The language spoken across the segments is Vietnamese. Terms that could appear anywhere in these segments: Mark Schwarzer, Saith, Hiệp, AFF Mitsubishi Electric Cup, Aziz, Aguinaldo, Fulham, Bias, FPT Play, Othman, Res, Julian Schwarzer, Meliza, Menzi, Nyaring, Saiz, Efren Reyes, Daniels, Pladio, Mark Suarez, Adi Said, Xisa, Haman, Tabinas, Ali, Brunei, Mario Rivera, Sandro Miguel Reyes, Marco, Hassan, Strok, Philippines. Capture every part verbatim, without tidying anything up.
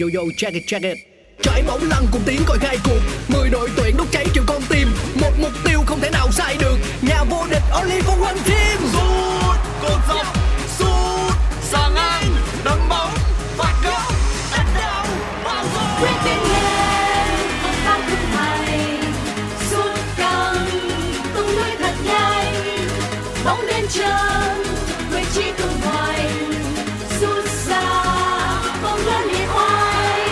yo yo check it check it. Trải bóng lăng cùng tiếng gọi khai cuộc, mười đội tuyển đốt cháy triệu con tim, một mục tiêu không thể nào sai được. Nhà vô địch only for one team. Rút cột dọc, sút xa ngang, đấm bóng, phạt góc, đánh đầu, bao gồm. Quyết định lên, phát cao thức này, sút căng, tung lưới thật nhanh, bóng đến chân, người chỉ cường hoành, sút xa, bóng lớn liền oai.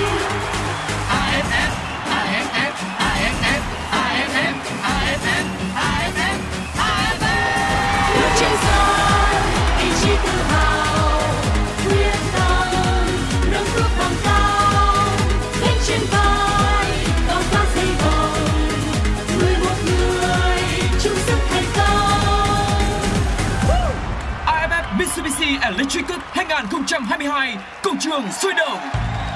a ép ép, a ép ép, a ép ép, a ép ép, a ép ép, a ép ép, a ép ép. Lượt trên sân, ý chí tự hào, quyết tâm, nâng bước tầm cao, lên trên vai, đón qua dây vòng, người một người, chung sức thành công. a ép ép Mitsubishi Electric Cup hai không hai hai, công trường sôi động.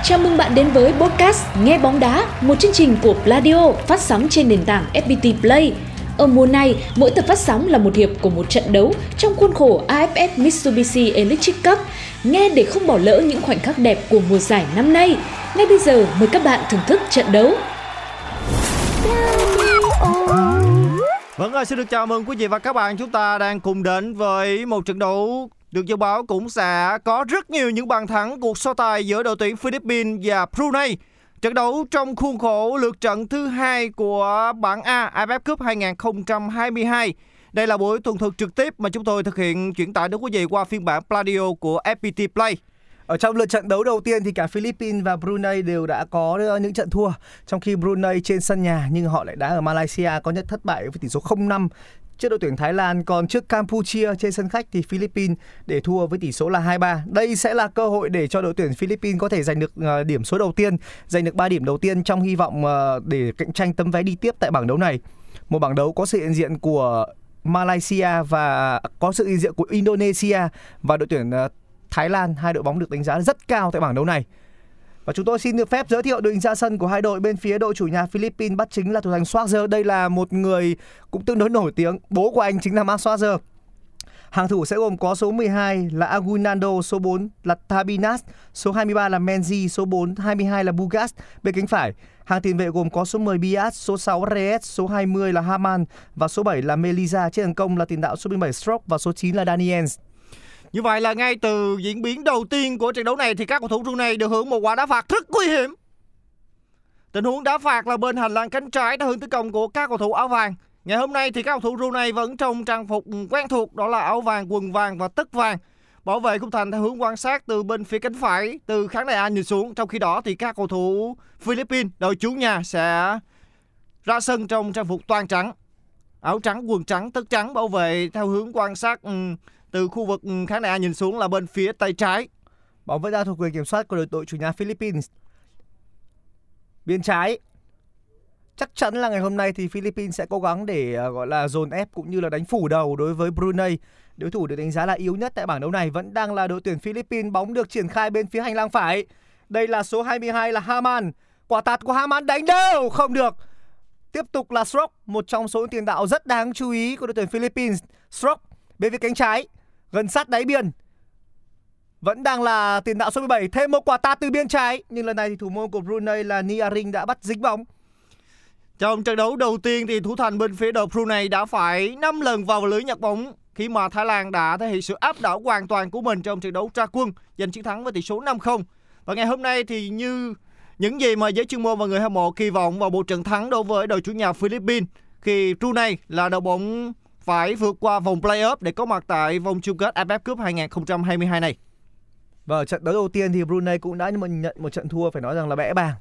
Chào mừng bạn đến với podcast Nghe Bóng Đá, một chương trình của Pladio phát sóng trên nền tảng ép pê tê Play. Ở mùa này, mỗi tập phát sóng là một hiệp của một trận đấu trong khuôn khổ a ép ép Mitsubishi Electric Cup. Nghe để không bỏ lỡ những khoảnh khắc đẹp của mùa giải năm nay. Ngay bây giờ, mời các bạn thưởng thức trận đấu. Vâng ơi, xin được chào mừng quý vị và các bạn. Chúng ta đang cùng đến với một trận đấu được dự báo cũng sẽ có rất nhiều những bàn thắng, cuộc so tài giữa đội tuyển Philippines và Brunei. Trận đấu trong khuôn khổ lượt trận thứ hai của bảng A a ép ép Cup hai không hai hai. Đây là buổi tường thuật trực tiếp mà chúng tôi thực hiện chuyển tải đến quý vị qua phiên bản Pladio của ép pê tê Play. Ở trong lượt trận đấu đầu tiên thì cả Philippines và Brunei đều đã có những trận thua, trong khi Brunei trên sân nhà nhưng họ lại đã ở Malaysia có nhận thất bại với tỷ số không năm trước đội tuyển Thái Lan, còn trước Campuchia trên sân khách thì Philippines để thua với tỷ số là hai ba. Đây sẽ là cơ hội để cho đội tuyển Philippines có thể giành được điểm số đầu tiên, giành được ba điểm đầu tiên trong hy vọng để cạnh tranh tấm vé đi tiếp tại bảng đấu này. Một bảng đấu có sự hiện diện của Malaysia và có sự hiện diện của Indonesia và đội tuyển Thái Lan, hai đội bóng được đánh giá rất cao tại bảng đấu này. Và chúng tôi xin được phép giới thiệu đội hình ra sân của hai đội. Bên phía đội chủ nhà Philippines bắt chính là thủ thành Schwarzer. Đây là một người cũng tương đối nổi tiếng, bố của anh chính là Mark Schwarzer. Hàng thủ sẽ gồm có số mười hai là Aguinaldo, số bốn là Tabinas, số hai mươi ba là Menzi, số bốn hai mươi hai là Bugas. Bên cánh phải, hàng tiền vệ gồm có số mười Bias, số sáu Res, số hai mươi là Haman và số bảy là Meliza. Trên hàng công là tiền đạo số mười bảy Strok và số chín là Daniels. Như vậy là ngay từ diễn biến đầu tiên của trận đấu này thì các cầu thủ Brunei được hưởng một quả đá phạt rất nguy hiểm. Tình huống đá phạt là bên hành lang cánh trái đã hướng tới công của các cầu thủ áo vàng. Ngày hôm nay thì các cầu thủ Brunei vẫn trong trang phục quen thuộc, đó là áo vàng, quần vàng và tất vàng. Bảo vệ khung thành theo hướng quan sát từ bên phía cánh phải, từ khán đài A nhìn xuống. Trong khi đó thì các cầu thủ Philippines, đội chủ nhà sẽ ra sân trong trang phục toàn trắng, áo trắng, quần trắng, tất trắng. Bảo vệ theo hướng quan sát từ khu vực khán đài nhìn xuống là bên phía tay trái. Bóng vẫn đang thuộc quyền kiểm soát của đội đội chủ nhà Philippines. Biên trái. Chắc chắn là ngày hôm nay thì Philippines sẽ cố gắng để gọi là dồn ép cũng như là đánh phủ đầu đối với Brunei. Đối thủ được đánh giá là yếu nhất tại bảng đấu này vẫn đang là đội tuyển Philippines. Bóng được triển khai bên phía hành lang phải. Đây là số hai mươi hai là Haman. Quả tạt của Haman đánh đâu? Không được. Tiếp tục là Strok, một trong số tiền đạo rất đáng chú ý của đội tuyển Philippines. Strok bên phía cánh trái, gần sát đáy biên, vẫn đang là tiền đạo số mười bảy. Thêm một quả tạt từ biên trái, nhưng lần này thì thủ môn của Brunei là Nyaring đã bắt dính bóng. Trong trận đấu đầu tiên thì thủ thành bên phía đội Brunei đã phải năm lần vào lưới nhặt bóng, khi mà Thái Lan đã thể hiện sự áp đảo hoàn toàn của mình trong trận đấu ra quân, giành chiến thắng với tỷ số năm không. Và ngày hôm nay thì như những gì mà giới chuyên môn và người hâm mộ kỳ vọng vào một trận thắng đối với đội chủ nhà Philippines, khi Brunei là đội bóng phải vượt qua vòng play-off để có mặt tại vòng chung kết a ép ép Cup hai không hai hai này. Và trận đấu đầu tiên thì Brunei cũng đã nhận một trận thua phải nói rằng là bẽ bàng,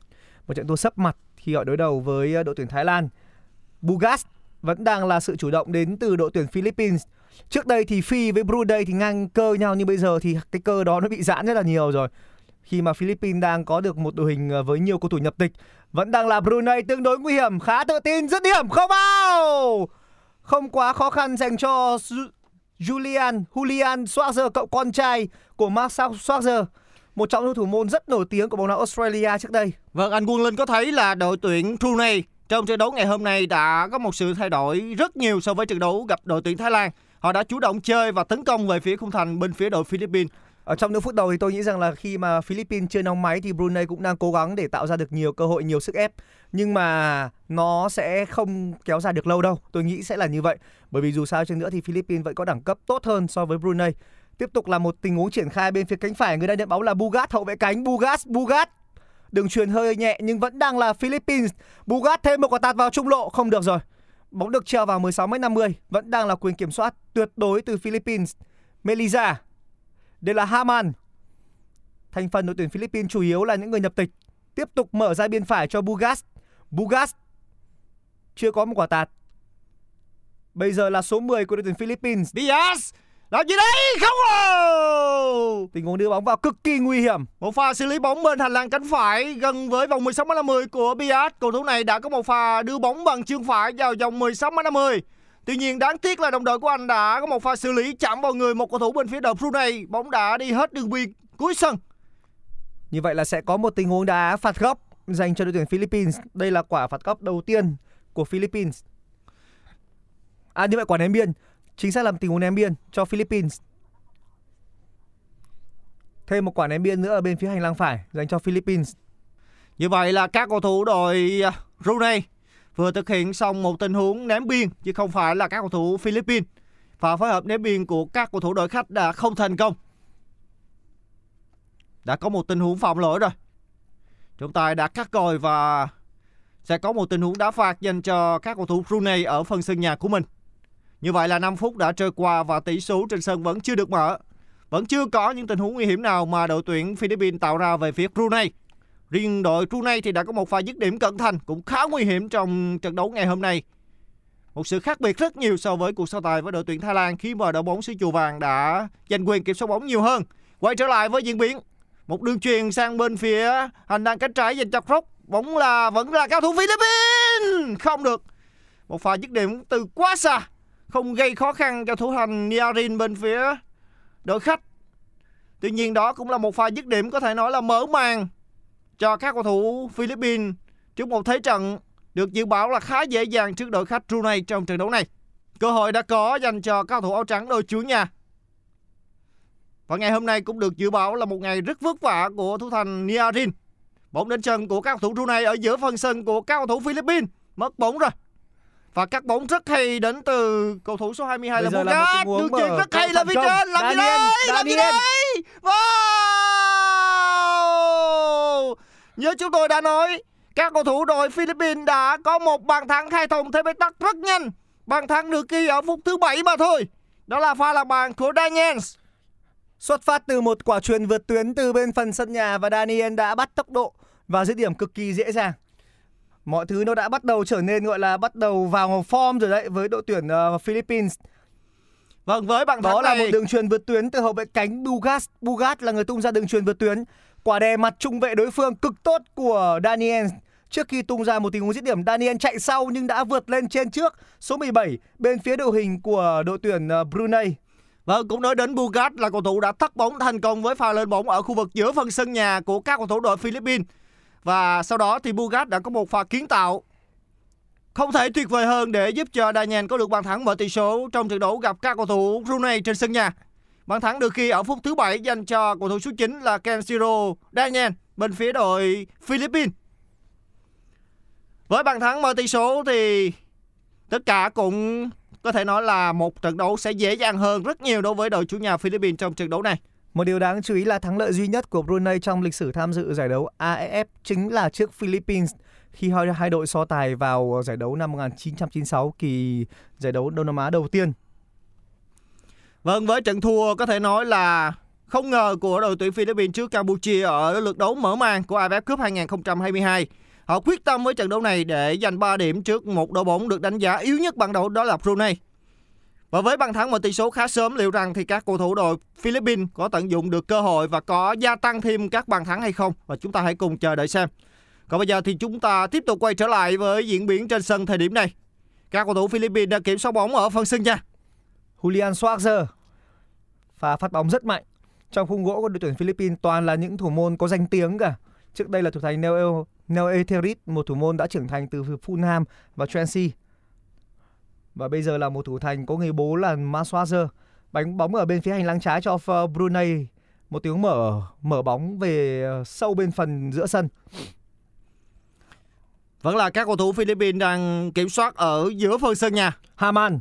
một trận thua sấp mặt khi họ đối đầu với đội tuyển Thái Lan. Bugas vẫn đang là sự chủ động đến từ đội tuyển Philippines. Trước đây thì Phi với Brunei thì ngang cơ nhau, nhưng bây giờ thì cái cơ đó nó bị giãn rất là nhiều rồi, khi mà Philippines đang có được một đội hình với nhiều cầu thủ nhập tịch. Vẫn đang là Brunei tương đối nguy hiểm, khá tự tin, dứt điểm không vào. Không quá khó khăn dành cho Julian, Julian Schwarzer, cậu con trai của Mark Schwarzer, một trong những thủ môn rất nổi tiếng của bóng đá Australia trước đây. Vâng, anh Quân Linh có thấy là đội tuyển Brunei trong trận đấu ngày hôm nay đã có một sự thay đổi rất nhiều so với trận đấu gặp đội tuyển Thái Lan. Họ đã chủ động chơi và tấn công về phía khung thành bên phía đội Philippines. Ở trong những phút đầu thì tôi nghĩ rằng là khi mà Philippines chơi nóng máy thì Brunei cũng đang cố gắng để tạo ra được nhiều cơ hội, nhiều sức ép. Nhưng mà nó sẽ không kéo dài được lâu đâu. Tôi nghĩ sẽ là như vậy. Bởi vì dù sao chăng nữa thì Philippines vẫn có đẳng cấp tốt hơn so với Brunei. Tiếp tục là một tình huống triển khai bên phía cánh phải. Người đang nhận bóng là Bugas, hậu vệ cánh. Bugas, Bugas. Đường truyền hơi nhẹ nhưng vẫn đang là Philippines. Bugas thêm một quả tạt vào trung lộ. Không được rồi. Bóng được treo vào mười sáu mét năm mươi. Vẫn đang là quyền kiểm soát tuyệt đối từ Philippines. Meliza. Đây là Haman. Thành phần đội tuyển Philippines chủ yếu là những người nhập tịch. Tiếp tục mở ra biên phải cho Bugas. Bugas chưa có một quả tạt. Bây giờ là số mười của đội tuyển Philippines. Bias làm gì đấy? Không rồi. Tình huống đưa bóng vào cực kỳ nguy hiểm. Một pha xử lý bóng bên hành lang cánh phải gần với vòng mười sáu mét năm mươi của Bias. Cầu thủ này đã có một pha đưa bóng bằng chân phải vào vòng mười sáu mét năm mươi. Tuy nhiên đáng tiếc là đồng đội của anh đã có một pha xử lý chạm vào người một cầu thủ bên phía đội Brunei. Bóng đã đi hết đường biên cuối sân. Như vậy là sẽ có một tình huống đá phạt góc dành cho đội tuyển Philippines. Đây là quả phạt góc đầu tiên của Philippines. À như vậy quả ném biên. Chính xác là tình huống ném biên cho Philippines. Thêm một quả ném biên nữa ở bên phía hành lang phải dành cho Philippines. Như vậy là các cầu thủ đội Brunei vừa thực hiện xong một tình huống ném biên chứ không phải là các cầu thủ Philippines. Và phối hợp ném biên của các cầu thủ đội khách đã không thành công. Đã có một tình huống phạm lỗi rồi. Trọng tài đã cắt còi và sẽ có một tình huống đá phạt dành cho các cầu thủ Brunei ở phần sân nhà của mình. Như vậy là năm phút đã trôi qua và tỷ số trên sân vẫn chưa được mở. Vẫn chưa có những tình huống nguy hiểm nào mà đội tuyển Philippines tạo ra về phía Brunei. Riêng đội Brunei thì đã có một pha dứt điểm cận thành cũng khá nguy hiểm trong trận đấu ngày hôm nay. Một sự khác biệt rất nhiều so với cuộc so tài với đội tuyển Thái Lan khi mà đội bóng xứ Chùa Vàng đã giành quyền kiểm soát bóng nhiều hơn. Quay trở lại với diễn biến. Một đường chuyền sang bên phía hành lang cánh trái dành cho Strok. Bóng là vẫn là cao thủ Philippines. Không được. Một pha dứt điểm từ quá xa. Không gây khó khăn cho thủ thành Nyaring bên phía đội khách. Tuy nhiên đó cũng là một pha dứt điểm có thể nói là mở màn cho các cầu thủ Philippines trước một thế trận được dự báo là khá dễ dàng trước đội khách Brunei trong trận đấu này. Cơ hội đã có dành cho các cầu thủ áo trắng đội chủ nhà. Và ngày hôm nay cũng được dự báo là một ngày rất vất vả của thủ thành Nyaring. Bóng đến chân của các cầu thủ Brunei ở giữa phần sân của các cầu thủ Philippines. Mất bóng rồi. Và các bóng rất hay đến từ cầu thủ số hai mươi hai là Bugas. Đường chuyền rất hay là phía trên. Làm gì đấy? Làm gì đấy? Wow! Như chúng tôi đã nói, các cầu thủ đội Philippines đã có một bàn thắng khai thông thế bế tắc rất nhanh. Bàn thắng được ghi ở phút thứ bảy mà thôi. Đó là pha làm bàn của Daniels. Xuất phát từ một quả chuyền vượt tuyến từ bên phần sân nhà và Daniel đã bắt tốc độ và dứt điểm cực kỳ dễ dàng. Mọi thứ nó đã bắt đầu trở nên gọi là bắt đầu vào form rồi đấy với đội tuyển uh, Philippines. Vâng, với bàn thắng đó này... là một đường truyền vượt tuyến từ hậu vệ cánh Bugas. Bugas là người tung ra đường truyền vượt tuyến. Quả đè mặt trung vệ đối phương cực tốt của Daniel. Trước khi tung ra một tình huống dứt điểm, Daniel chạy sau nhưng đã vượt lên trên trước số mười bảy bên phía đội hình của đội tuyển uh, Brunei. Vâng, cũng nói đến Bugas là cầu thủ đã thắt bóng thành công với pha lên bóng ở khu vực giữa phần sân nhà của các cầu thủ đội Philippines. Và sau đó thì Bugas đã có một pha kiến tạo không thể tuyệt vời hơn để giúp cho Daniel có được bàn thắng mở tỷ số trong trận đấu gặp các cầu thủ Brunei trên sân nhà. Bàn thắng được ghi ở phút thứ bảy dành cho cầu thủ số chín là Kenshiro Daniel bên phía đội Philippines. Với bàn thắng mở tỷ số thì tất cả cũng có thể nói là một trận đấu sẽ dễ dàng hơn rất nhiều đối với đội chủ nhà Philippines trong trận đấu này. Một điều đáng chú ý là thắng lợi duy nhất của Brunei trong lịch sử tham dự giải đấu a ép ép chính là trước Philippines khi hai đội so tài vào giải đấu năm một nghìn chín trăm chín mươi sáu, kỳ giải đấu Đông Nam Á đầu tiên. Vâng, với trận thua có thể nói là không ngờ của đội tuyển Philippines trước Campuchia ở lượt đấu mở màn của a ép ép Cup hai nghìn không trăm hai mươi hai. Họ quyết tâm với trận đấu này để giành ba điểm trước một đội bóng được đánh giá yếu nhất ban đầu đó là Brunei. Và với bàn thắng mở tỷ số khá sớm, liệu rằng thì các cầu thủ đội Philippines có tận dụng được cơ hội và có gia tăng thêm các bàn thắng hay không? Và chúng ta hãy cùng chờ đợi xem. Còn bây giờ thì chúng ta tiếp tục quay trở lại với diễn biến trên sân thời điểm này. Các cầu thủ Philippines đã kiểm soát bóng ở phần sân nhà. Julian Schwarzer pha phát bóng rất mạnh. Trong khung gỗ của đội tuyển Philippines toàn là những thủ môn có danh tiếng cả. Trước đây là thủ thành Neo Neo Etherit, một thủ môn đã trưởng thành từ Fulham và Chelsea. Và bây giờ là một thủ thành có người bố là Mark Suarez. Bánh bóng ở bên phía hành lang trái cho Brunei. Một tiếng mở mở bóng về sâu bên phần giữa sân. Vẫn là các cầu thủ Philippines đang kiểm soát ở giữa phần sân nhà. Haman.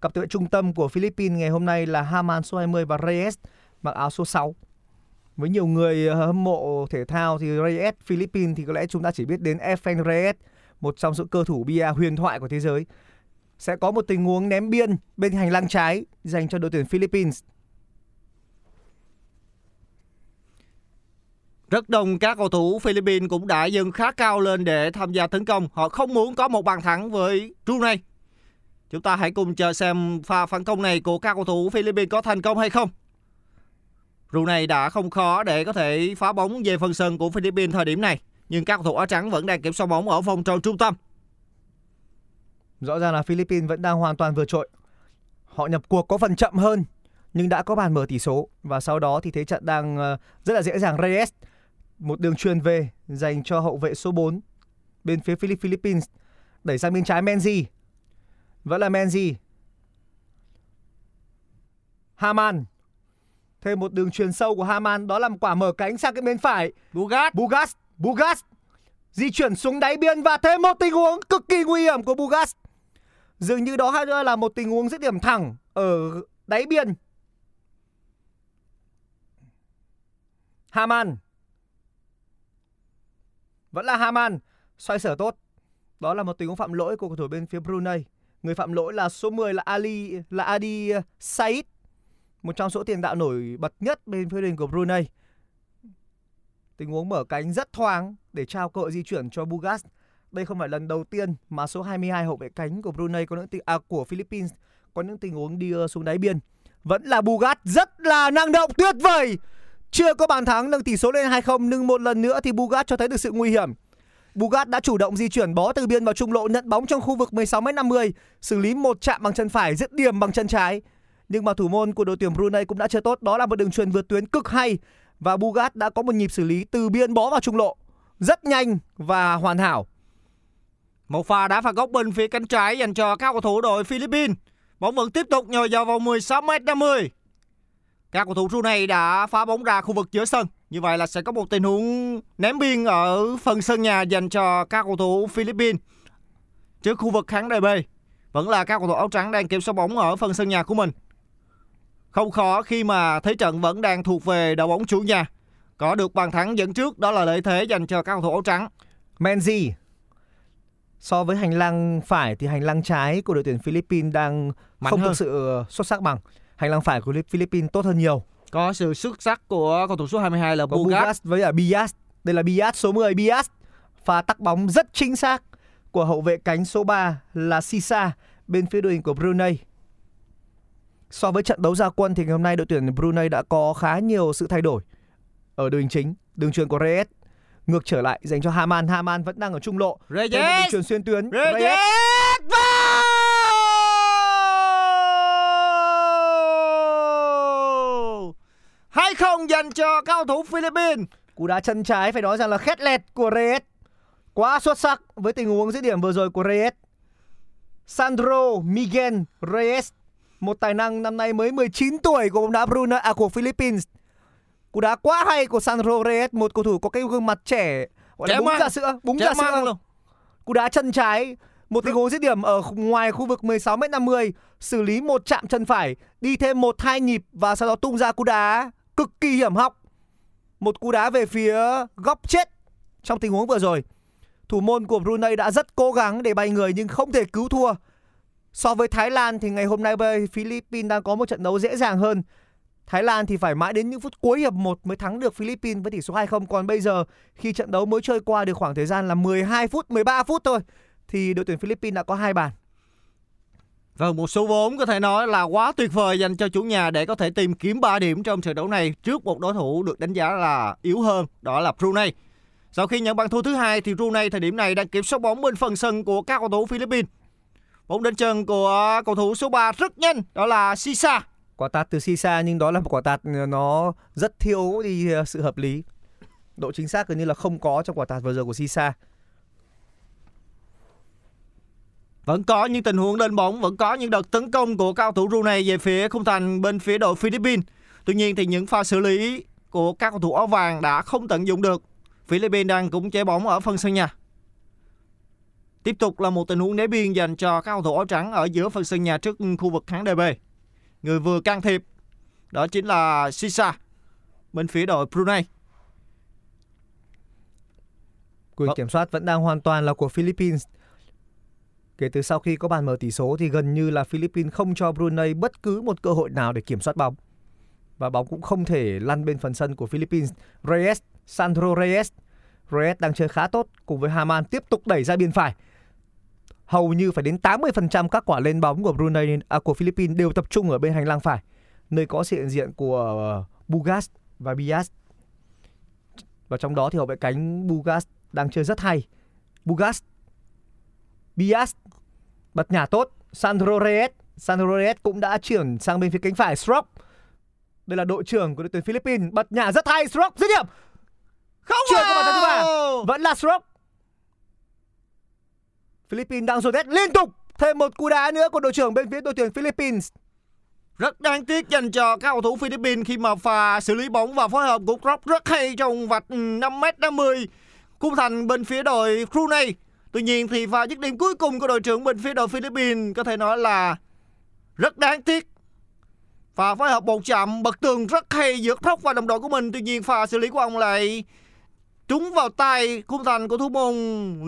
Cặp tiền vệ trung tâm của Philippines ngày hôm nay là Haman số hai mươi và Reyes mặc áo số sáu. Với nhiều người hâm mộ thể thao thì Reyes Philippines thì có lẽ chúng ta chỉ biết đến Efren Reyes, một trong những cơ thủ bia huyền thoại của thế giới. Sẽ có một tình huống ném biên bên hành lang trái dành cho đội tuyển Philippines. Rất đông các cầu thủ Philippines cũng đã dâng khá cao lên để tham gia tấn công. Họ không muốn có một bàn thắng với Brunei. Chúng ta hãy cùng chờ xem pha phản công này của các cầu thủ Philippines có thành công hay không. Brunei đã không khó để có thể phá bóng về phần sân của Philippines thời điểm này. Nhưng các cầu thủ áo trắng vẫn đang kiểm soát bóng ở vòng tròn trung tâm. Rõ ràng là Philippines vẫn đang hoàn toàn vượt trội. Họ nhập cuộc có phần chậm hơn, nhưng đã có bàn mở tỷ số. Và sau đó thì thế trận đang rất là dễ dàng. Reyes, một đường truyền về dành cho hậu vệ số bốn bên phía Philippines. Đẩy sang bên trái Menzi. Vẫn là Menzi. Haman. Thêm một đường truyền sâu của Haman. Đó là một quả mở cánh sang cái bên phải. Bugas. Bugas. Bugas. Di chuyển xuống đáy biên và thêm một tình huống cực kỳ nguy hiểm của Bugas. Dường như đó hay nữa là một tình huống dứt điểm thẳng ở đáy biên. Haman. Vẫn là Haman. Xoay sở tốt. Đó là một tình huống phạm lỗi của cầu thủ bên phía Brunei. Người phạm lỗi là số mười là Ali, là Adi Said, một trong số tiền đạo nổi bật nhất bên phía đội của Brunei. Tình huống mở cánh rất thoáng để trao cơ hội di chuyển cho Bugas. Đây không phải lần đầu tiên mà số hai mươi hai hậu vệ cánh của Brunei có những tình, à, của Philippines có những tình huống đi xuống đáy biên. Vẫn là Bugas rất là năng động, tuyệt vời. Chưa có bàn thắng nâng tỷ số lên hai không, nhưng một lần nữa thì Bugas cho thấy được sự nguy hiểm. Bugas đã chủ động di chuyển bó từ biên vào trung lộ, nhận bóng trong khu vực mười sáu mét năm mươi, xử lý một chạm bằng chân phải, dứt điểm bằng chân trái. Nhưng mà thủ môn của đội tuyển Brunei cũng đã chơi tốt, đó là một đường truyền vượt tuyến cực hay. Và Bugas đã có một nhịp xử lý từ biên bó vào trung lộ rất nhanh và hoàn hảo. Một pha đá phạt góc bên phía cánh trái dành cho các cầu thủ đội Philippines. Bóng vẫn tiếp tục nhồi vào vòng mười sáu mét năm mươi. Các cầu thủ Brunei đã phá bóng ra khu vực giữa sân. Như vậy là sẽ có một tình huống ném biên ở phần sân nhà dành cho các cầu thủ Philippines trước khu vực khán đài B. Vẫn là các cầu thủ áo trắng đang kiểm soát bóng ở phần sân nhà của mình. Không khó khi mà thế trận vẫn đang thuộc về đội bóng chủ nhà. Có được bàn thắng dẫn trước, đó là lợi thế dành cho các cầu thủ áo trắng. Menzi. So với hành lang phải thì hành lang trái của đội tuyển Philippines đang mạnh không hơn. Thực sự xuất sắc bằng. Hành lang phải của Philippines tốt hơn nhiều. Có sự xuất sắc của cầu thủ số hai mươi hai là Bugas. Bugas với là Bias. Đây là Bias số mười. Bias pha tắc bóng rất chính xác của hậu vệ cánh số ba là Xisa bên phía đội hình của Brunei. So với trận đấu ra quân thì ngày hôm nay đội tuyển Brunei đã có khá nhiều sự thay đổi ở đội hình chính. Đường truyền của Reyes ngược trở lại dành cho Haman. Haman vẫn đang ở trung lộ. Reyes. Đường truyền xuyên tuyến. Reyes. Reyes. hai không dành cho cầu thủ Philippines. Cú đá chân trái phải nói rằng là khét lẹt của Reyes. Quá xuất sắc với tình huống dứt điểm vừa rồi của Reyes. Sandro Miguel Reyes, một tài năng năm nay mới mười chín tuổi của bóng đá Brunei, à, của Philippines. Cú đá quá hay của Sandro Reyes, một cầu thủ có cái gương mặt trẻ, gọi là búng ra sữa, búng ra sữa. Cú đá chân trái, một tình huống dứt điểm ở ngoài khu vực mười sáu mét năm mươi, xử lý một chạm chân phải, đi thêm một hai nhịp và sau đó tung ra cú đá cực kỳ hiểm hóc. Một cú đá về phía góc chết trong tình huống vừa rồi. Thủ môn của Brunei đã rất cố gắng để bay người nhưng không thể cứu thua. So với Thái Lan thì ngày hôm nay Philippines đang có một trận đấu dễ dàng hơn. Thái Lan thì phải mãi đến những phút cuối hiệp một mới thắng được Philippines với tỷ số hai không. Còn bây giờ khi trận đấu mới chơi qua được khoảng thời gian là mười hai phút, mười ba phút thôi thì đội tuyển Philippines đã có hai bàn. Vâng, một số vốn có thể nói là quá tuyệt vời dành cho chủ nhà để có thể tìm kiếm ba điểm trong trận đấu này trước một đối thủ được đánh giá là yếu hơn, đó là Brunei. Sau khi nhận bàn thua thứ hai thì Brunei thời điểm này đang kiểm soát bóng bên phần sân của các cầu thủ Philippines. Bóng đến chân của cầu thủ số ba rất nhanh, đó là Xisa. Quả tạt từ Xisa nhưng đó là một quả tạt nó rất thiếu đi sự hợp lý. Độ chính xác gần như là không có trong quả tạt vừa rồi của Xisa. Vẫn có những tình huống lên bóng, vẫn có những đợt tấn công của cao thủ Brunei về phía khung thành bên phía đội Philippines. Tuy nhiên thì những pha xử lý của các cầu thủ áo vàng đã không tận dụng được. Philippines đang cũng chế bóng ở phần sân nhà. Tiếp tục là một tình huống đá biên dành cho các cầu thủ áo trắng ở giữa phần sân nhà trước khu vực khán đài B. Người vừa can thiệp đó chính là Xisa bên phía đội Brunei. Quyền kiểm soát vẫn đang hoàn toàn là của Philippines. Kể từ sau khi có bàn mở tỷ số thì gần như là Philippines không cho Brunei bất cứ một cơ hội nào để kiểm soát bóng. Và bóng cũng không thể lăn bên phần sân của Philippines. Reyes, Sandro Reyes. Reyes đang chơi khá tốt cùng với Haman tiếp tục đẩy ra biên phải. Hầu như phải đến tám mươi phần trăm các quả lên bóng của Brunei à, của Philippines đều tập trung ở bên hành lang phải, nơi có sự hiện diện của Bugas và Bias. Và trong đó thì hậu vệ cánh Bugas đang chơi rất hay. Bugas, Bias bật nhả tốt. Sandro Reyes, Sandro Reyes cũng đã chuyển sang bên phía cánh phải. Strok, đây là đội trưởng của đội tuyển Philippines, bật nhả rất hay. Strok dứt điểm. Không chuyển vào bàn thứ ba. Vẫn là Strok. Philippines đang dồn hết liên tục. Thêm một cú đá nữa của đội trưởng bên phía đội tuyển Philippines. Rất đáng tiếc dành cho các cầu thủ Philippines khi mà pha xử lý bóng và phối hợp của Strok rất hay trong vạch năm mét năm mươi khung thành bên phía đội Brunei. Tuy nhiên thì pha dứt điểm cuối cùng của đội trưởng bên phía đội Philippines có thể nói là rất đáng tiếc. Pha phối hợp một chạm bật tường rất hay giữa Strok và đồng đội của mình. Tuy nhiên pha xử lý của ông lại trúng vào tay khung thành của thủ môn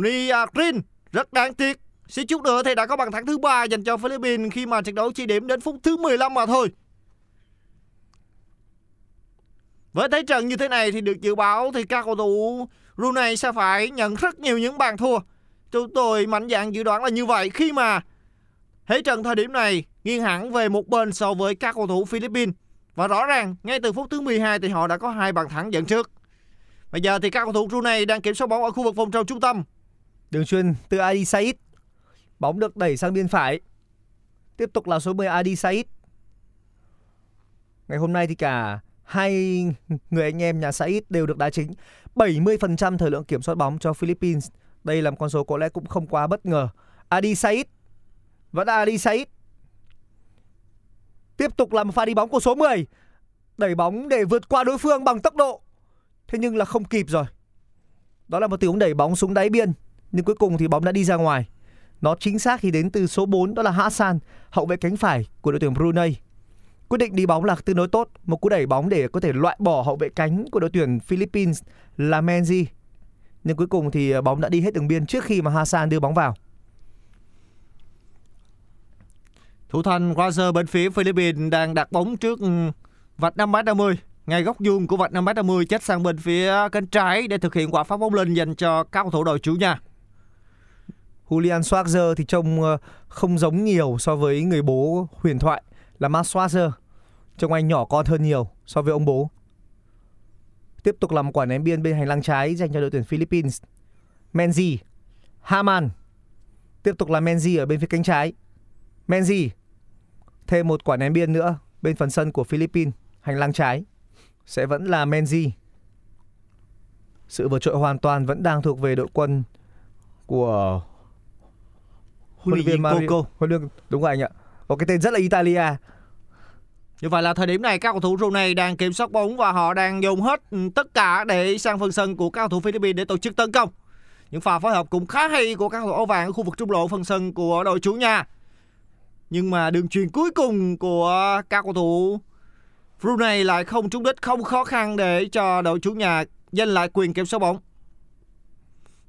Nyaring. Rất đáng tiếc. Xíu chút nữa thì đã có bàn thắng thứ ba dành cho Philippines khi mà trận đấu chỉ điểm đến phút thứ mười lăm mà thôi. Với thế trận như thế này thì được dự báo thì các cầu thủ Brunei sẽ phải nhận rất nhiều những bàn thua. Chúng tôi mạnh dạn dự đoán là như vậy khi mà thế trận thời điểm này nghiêng hẳn về một bên so với các cầu thủ Philippines. Và rõ ràng ngay từ phút thứ mười hai thì họ đã có hai bàn thắng dẫn trước. Bây giờ thì các cầu thủ Brunei đang kiểm soát bóng ở khu vực vòng tròn trung tâm. Đường chuyền từ Adi Said. Bóng được đẩy sang bên phải. Tiếp tục là số mười Adi Said. Ngày hôm nay thì cả hai người anh em nhà Said đều được đá chính. bảy mươi phần trăm thời lượng kiểm soát bóng cho Philippines. Đây là một con số có lẽ cũng không quá bất ngờ. Adi Said. Vẫn là Adi Said. Tiếp tục là một pha đi bóng của số mười. Đẩy bóng để vượt qua đối phương bằng tốc độ. Thế nhưng là không kịp rồi. Đó là một tình huống đẩy bóng xuống đáy biên. Nhưng cuối cùng thì bóng đã đi ra ngoài. Nó chính xác thì đến từ số bốn, đó là Hassan, hậu vệ cánh phải của đội tuyển Brunei. Quyết định đi bóng là tương đối tốt. Một cú đẩy bóng để có thể loại bỏ hậu vệ cánh của đội tuyển Philippines là Menzi. Nhưng cuối cùng thì bóng đã đi hết đường biên trước khi mà Hassan đưa bóng vào. Thủ thành Schwarzer bên phía Philippines đang đặt bóng trước vạch năm mét năm mươi. Ngay góc vuông của vạch năm mét năm mươi chết sang bên phía cánh trái để thực hiện quả phá bóng lên dành cho các cầu thủ đội chủ nhà. Julian Schwarzer thì trông không giống nhiều so với người bố huyền thoại là Mark Schwarzer. Trông anh nhỏ con hơn nhiều so với ông bố. Tiếp tục là một quả ném biên bên hành lang trái dành cho đội tuyển Philippines. Menzi, Haman. Tiếp tục là Menzi ở bên phía cánh trái. Menzi. Thêm một quả ném biên nữa bên phần sân của Philippines, hành lang trái. Sẽ vẫn là Menzi. Sự vượt trội hoàn toàn vẫn đang thuộc về đội quân của huấn luyện viên Marco. Đúng rồi anh ạ. Một cái tên rất là Italia. Như vậy là thời điểm này các cầu thủ Brunei đang kiểm soát bóng và họ đang dùng hết tất cả để sang phần sân của các cầu thủ Philippines để tổ chức tấn công. Những pha phối hợp cũng khá hay của các cầu thủ áo vàng ở khu vực trung lộ phần sân của đội chủ nhà. Nhưng mà đường chuyền cuối cùng của các cầu thủ Brunei lại không trúng đích, không khó khăn để cho đội chủ nhà giành lại quyền kiểm soát bóng.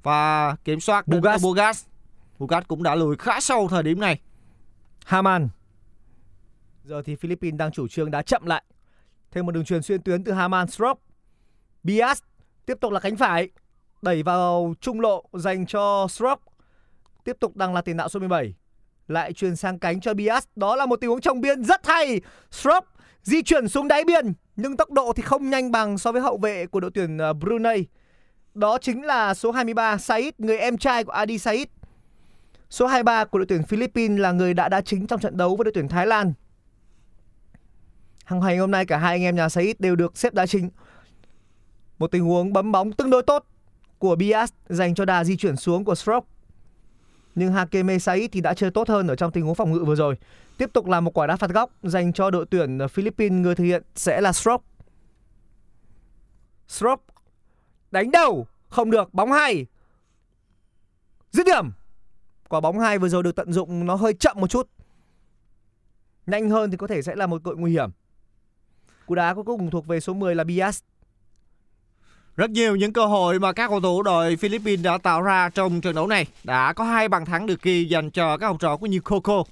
Và kiểm soát Bugas. Bugas. Bugas cũng đã lùi khá sâu thời điểm này. Haman. Giờ thì Philippines đang chủ trương đá chậm lại. Thêm một đường chuyền xuyên tuyến từ Haman. Strop. Bias. Tiếp tục là cánh phải. Đẩy vào trung lộ dành cho Strop. Tiếp tục đang là tiền đạo số mười bảy. Lại chuyền sang cánh cho Bias. Đó là một tình huống trong biên rất hay. Strop di chuyển xuống đáy biên. Nhưng tốc độ thì không nhanh bằng so với hậu vệ của đội tuyển Brunei. Đó chính là số hai mươi ba Saith, người em trai của Adi Said. Số hai mươi ba của đội tuyển Philippines là người đã đá chính trong trận đấu với đội tuyển Thái Lan. Hàng hành hôm nay cả hai anh em nhà Said đều được xếp đá chính. Một tình huống bấm bóng tương đối tốt của Bias dành cho đà di chuyển xuống của Strok. Nhưng Hakeme Said thì đã chơi tốt hơn ở trong tình huống phòng ngự vừa rồi. Tiếp tục là một quả đá phạt góc dành cho đội tuyển Philippines, người thực hiện sẽ là Strok. Strok đánh đầu, không được, bóng hay, dứt điểm. Quả bóng hai vừa rồi được tận dụng nó hơi chậm một chút. Nhanh hơn thì có thể sẽ là một cơ hội nguy hiểm. Cú đá cuối cùng thuộc về số mười là Bias. Rất nhiều những cơ hội mà các cầu thủ đội Philippines đã tạo ra trong trận đấu này. Đã có hai bàn thắng được ghi dành cho các học trò của Nukoko.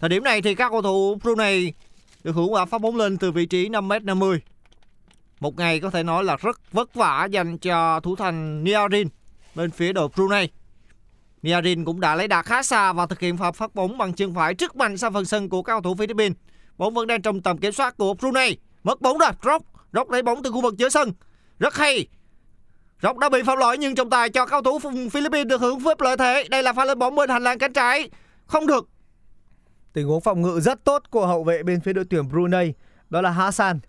Thời điểm này thì các cầu thủ Brunei được hưởng quả phát bóng lên từ vị trí năm mét năm mươi. Một ngày có thể nói là rất vất vả dành cho thủ thành Nyaring bên phía đội Brunei. Nyaring cũng đã lấy đà khá xa và thực hiện pha phát bóng bằng chân phải trước mạnh sang phần sân của các cầu thủ Philippines. Bóng vẫn đang trong tầm kiểm soát của Brunei. Mất bóng rồi, Rock, Rock lấy bóng từ khu vực giữa sân. Rất hay. Rock đã bị phạm lỗi nhưng trọng tài cho cầu thủ Philippines được hưởng phép lợi thế. Đây là pha lên bóng bên hành lang cánh trái. Không được. Tình huống phòng ngự rất tốt của hậu vệ bên phía đội tuyển Brunei, đó là Hassan.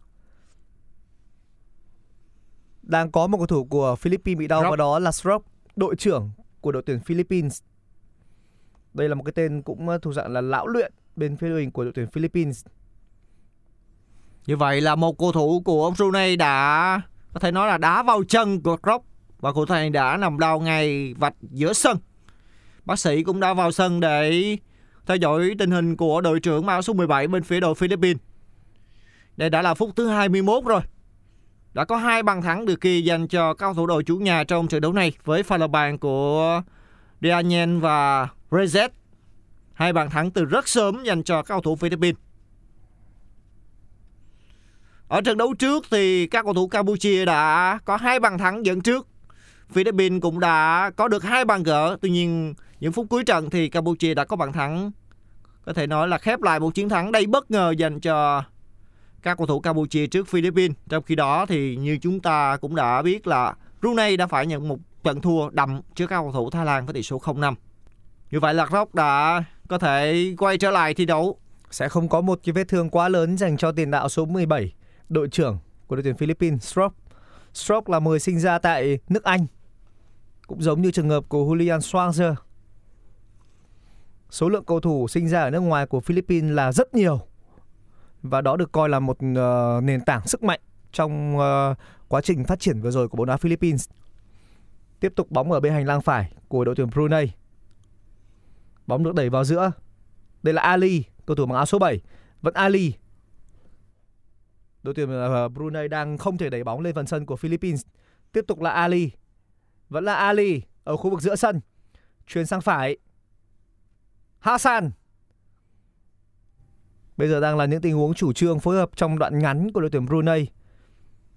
Đang có một cầu thủ của Philippines bị đau Rock. Và đó là Strok, đội trưởng của đội tuyển Philippines. Đây là một cái tên cũng thuộc dạng là lão luyện bên phía đội hình của đội tuyển Philippines. Như vậy là một cầu thủ của ông Brunei đã có thể nói là đá vào chân của Rock và cầu thủ này đã nằm đau ngay vạch giữa sân. Bác sĩ cũng đã vào sân để theo dõi tình hình của đội trưởng mã số mười bảy bên phía đội Philippines. Đây đã là phút thứ hai mươi mốt rồi. Đã có hai bàn thắng được ghi dành cho các cầu thủ đội chủ nhà trong trận đấu này với pha lập bàn của Daniels và Res. Hai bàn thắng từ rất sớm dành cho các cầu thủ Philippines. Ở trận đấu trước thì các cầu thủ Campuchia đã có hai bàn thắng dẫn trước. Philippines cũng đã có được hai bàn gỡ. Tuy nhiên những phút cuối trận thì Campuchia đã có bàn thắng. Có thể nói là khép lại một chiến thắng đầy bất ngờ dành cho các cầu thủ Campuchia trước Philippines. Trong khi đó thì như chúng ta cũng đã biết là Brunei đã phải nhận một trận thua đậm trước các cầu thủ Thái Lan với tỷ số không năm. Như vậy là Rock đã có thể quay trở lại thi đấu. Sẽ không có một cái vết thương quá lớn dành cho tiền đạo số mười bảy, đội trưởng của đội tuyển Philippines, Strok. Strok là người sinh ra tại nước Anh, cũng giống như trường hợp của Julian Schwarzer. Số lượng cầu thủ sinh ra ở nước ngoài của Philippines là rất nhiều. Và đó được coi là một uh, nền tảng sức mạnh trong uh, quá trình phát triển vừa rồi của bóng đá Philippines. Tiếp tục bóng ở bên hành lang phải của đội tuyển Brunei. Bóng được đẩy vào giữa. Đây là Ali, cầu thủ mặc áo số bảy. Vẫn Ali. Đội tuyển uh, Brunei đang không thể đẩy bóng lên phần sân của Philippines. Tiếp tục là Ali. Vẫn là Ali ở khu vực giữa sân. Chuyền sang phải. Hassan. Bây giờ đang là những tình huống chủ trương phối hợp trong đoạn ngắn của đội tuyển Brunei.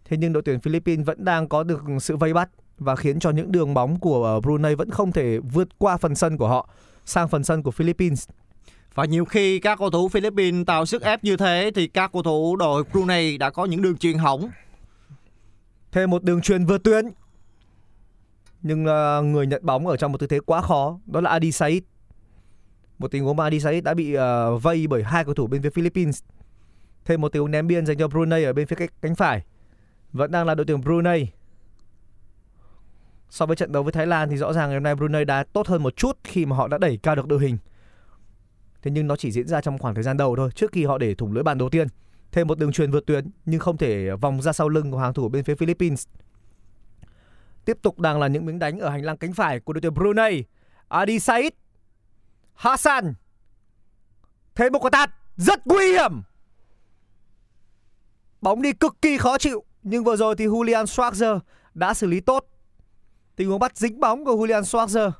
Thế nhưng đội tuyển Philippines vẫn đang có được sự vây bắt và khiến cho những đường bóng của Brunei vẫn không thể vượt qua phần sân của họ sang phần sân của Philippines. Và nhiều khi các cầu thủ Philippines tạo sức ép như thế thì các cầu thủ đội Brunei đã có những đường chuyền hỏng. Thêm một đường chuyền vượt tuyến. Nhưng người nhận bóng ở trong một tư thế quá khó, đó là Adi Said. Một tình huống mà Adi Said đã bị uh, vây bởi hai cầu thủ bên phía Philippines. Thêm một tình huống ném biên dành cho Brunei ở bên phía cánh phải. Vẫn đang là đội tuyển Brunei. So với trận đấu với Thái Lan thì rõ ràng ngày hôm nay Brunei đã tốt hơn một chút khi mà họ đã đẩy cao được đội hình. Thế nhưng nó chỉ diễn ra trong khoảng thời gian đầu thôi, trước khi họ để thủng lưới bàn đầu tiên. Thêm một đường chuyền vượt tuyến nhưng không thể vòng ra sau lưng của hàng thủ bên phía Philippines. Tiếp tục đang là những miếng đánh ở hành lang cánh phải của đội tuyển Brunei. Adi Said, Hassan. Thêm một quả tạt rất nguy hiểm. Bóng đi cực kỳ khó chịu. Nhưng vừa rồi thì Julian Schwarzer đã xử lý tốt tình huống bắt dính bóng của Julian Schwarzer.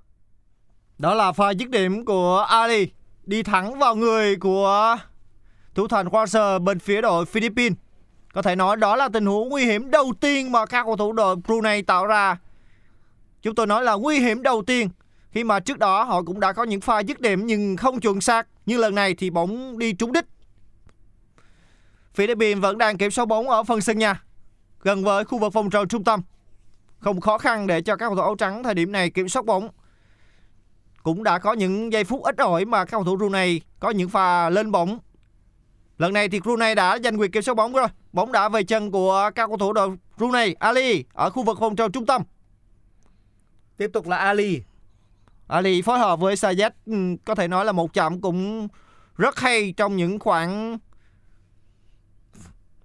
Đó là pha dứt điểm của Ali, đi thẳng vào người của thủ thành Schwarzer bên phía đội Philippines. Có thể nói đó là tình huống nguy hiểm đầu tiên mà các cầu thủ đội Brunei tạo ra. Chúng tôi nói là nguy hiểm đầu tiên, khi mà trước đó họ cũng đã có những pha dứt điểm nhưng không chuẩn xác. Nhưng lần này thì bóng đi trúng đích. Philippines vẫn đang kiểm soát bóng ở phần sân nhà, gần với khu vực vòng tròn trung tâm. Không khó khăn để cho các cầu thủ áo trắng thời điểm này kiểm soát bóng. Cũng đã có những giây phút ít ỏi mà các cầu thủ Brunei có những pha lên bóng. Lần này thì Brunei đã giành quyền kiểm soát bóng rồi. Bóng đã về chân của các cầu thủ đội Brunei. Ali ở khu vực vòng tròn trung tâm. Tiếp tục là Ali. Ali phối hợp với Saiz có thể nói là một chạm cũng rất hay trong những khoảng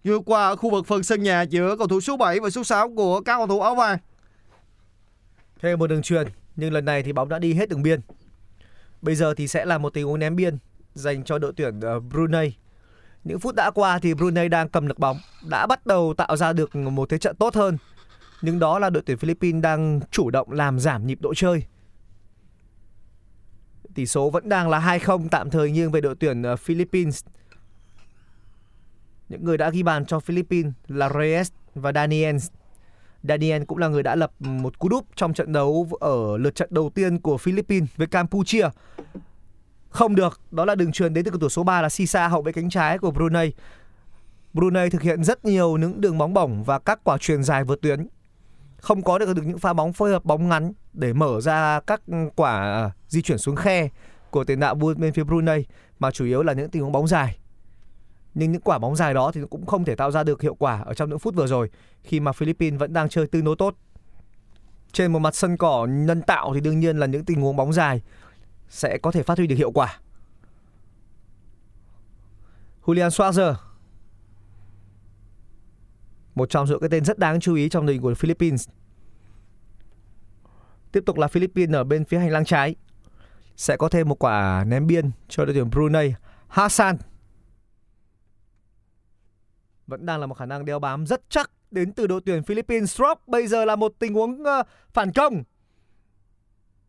vượt qua ở khu vực phần sân nhà giữa cầu thủ số bảy và số sáu của các cầu thủ áo vàng. Thêm một đường chuyền, nhưng lần này thì bóng đã đi hết đường biên. Bây giờ thì sẽ là một tình huống ném biên dành cho đội tuyển Brunei. Những phút đã qua thì Brunei đang cầm được bóng, đã bắt đầu tạo ra được một thế trận tốt hơn. Nhưng đó là đội tuyển Philippines đang chủ động làm giảm nhịp độ chơi. Tỷ số vẫn đang là hai không tạm thời nghiêng về đội tuyển Philippines. Những người đã ghi bàn cho Philippines là Reyes và Daniels. Daniels cũng là người đã lập một cú đúp trong trận đấu ở lượt trận đầu tiên của Philippines với Campuchia. Không được, đó là đường chuyền đến từ cầu thủ số ba là Xisa, hậu vệ cánh trái của Brunei. Brunei thực hiện rất nhiều những đường bóng bổng và các quả chuyền dài vượt tuyến. Không có được được những pha bóng phối hợp bóng ngắn để mở ra các quả di chuyển xuống khe của tiền đạo bên phía Brunei, mà chủ yếu là những tình huống bóng dài. Nhưng những quả bóng dài đó thì cũng không thể tạo ra được hiệu quả ở trong những phút vừa rồi, khi mà Philippines vẫn đang chơi tương đối tốt. Trên một mặt sân cỏ nhân tạo thì đương nhiên là những tình huống bóng dài sẽ có thể phát huy được hiệu quả. Julian Schwarzer, một trong những cái tên rất đáng chú ý trong đội hình của Philippines. Tiếp tục là Philippines ở bên phía hành lang trái. Sẽ có thêm một quả ném biên cho đội tuyển Brunei. Hassan vẫn đang là một khả năng đeo bám rất chắc đến từ đội tuyển Philippines. Strok, bây giờ là một tình huống phản công.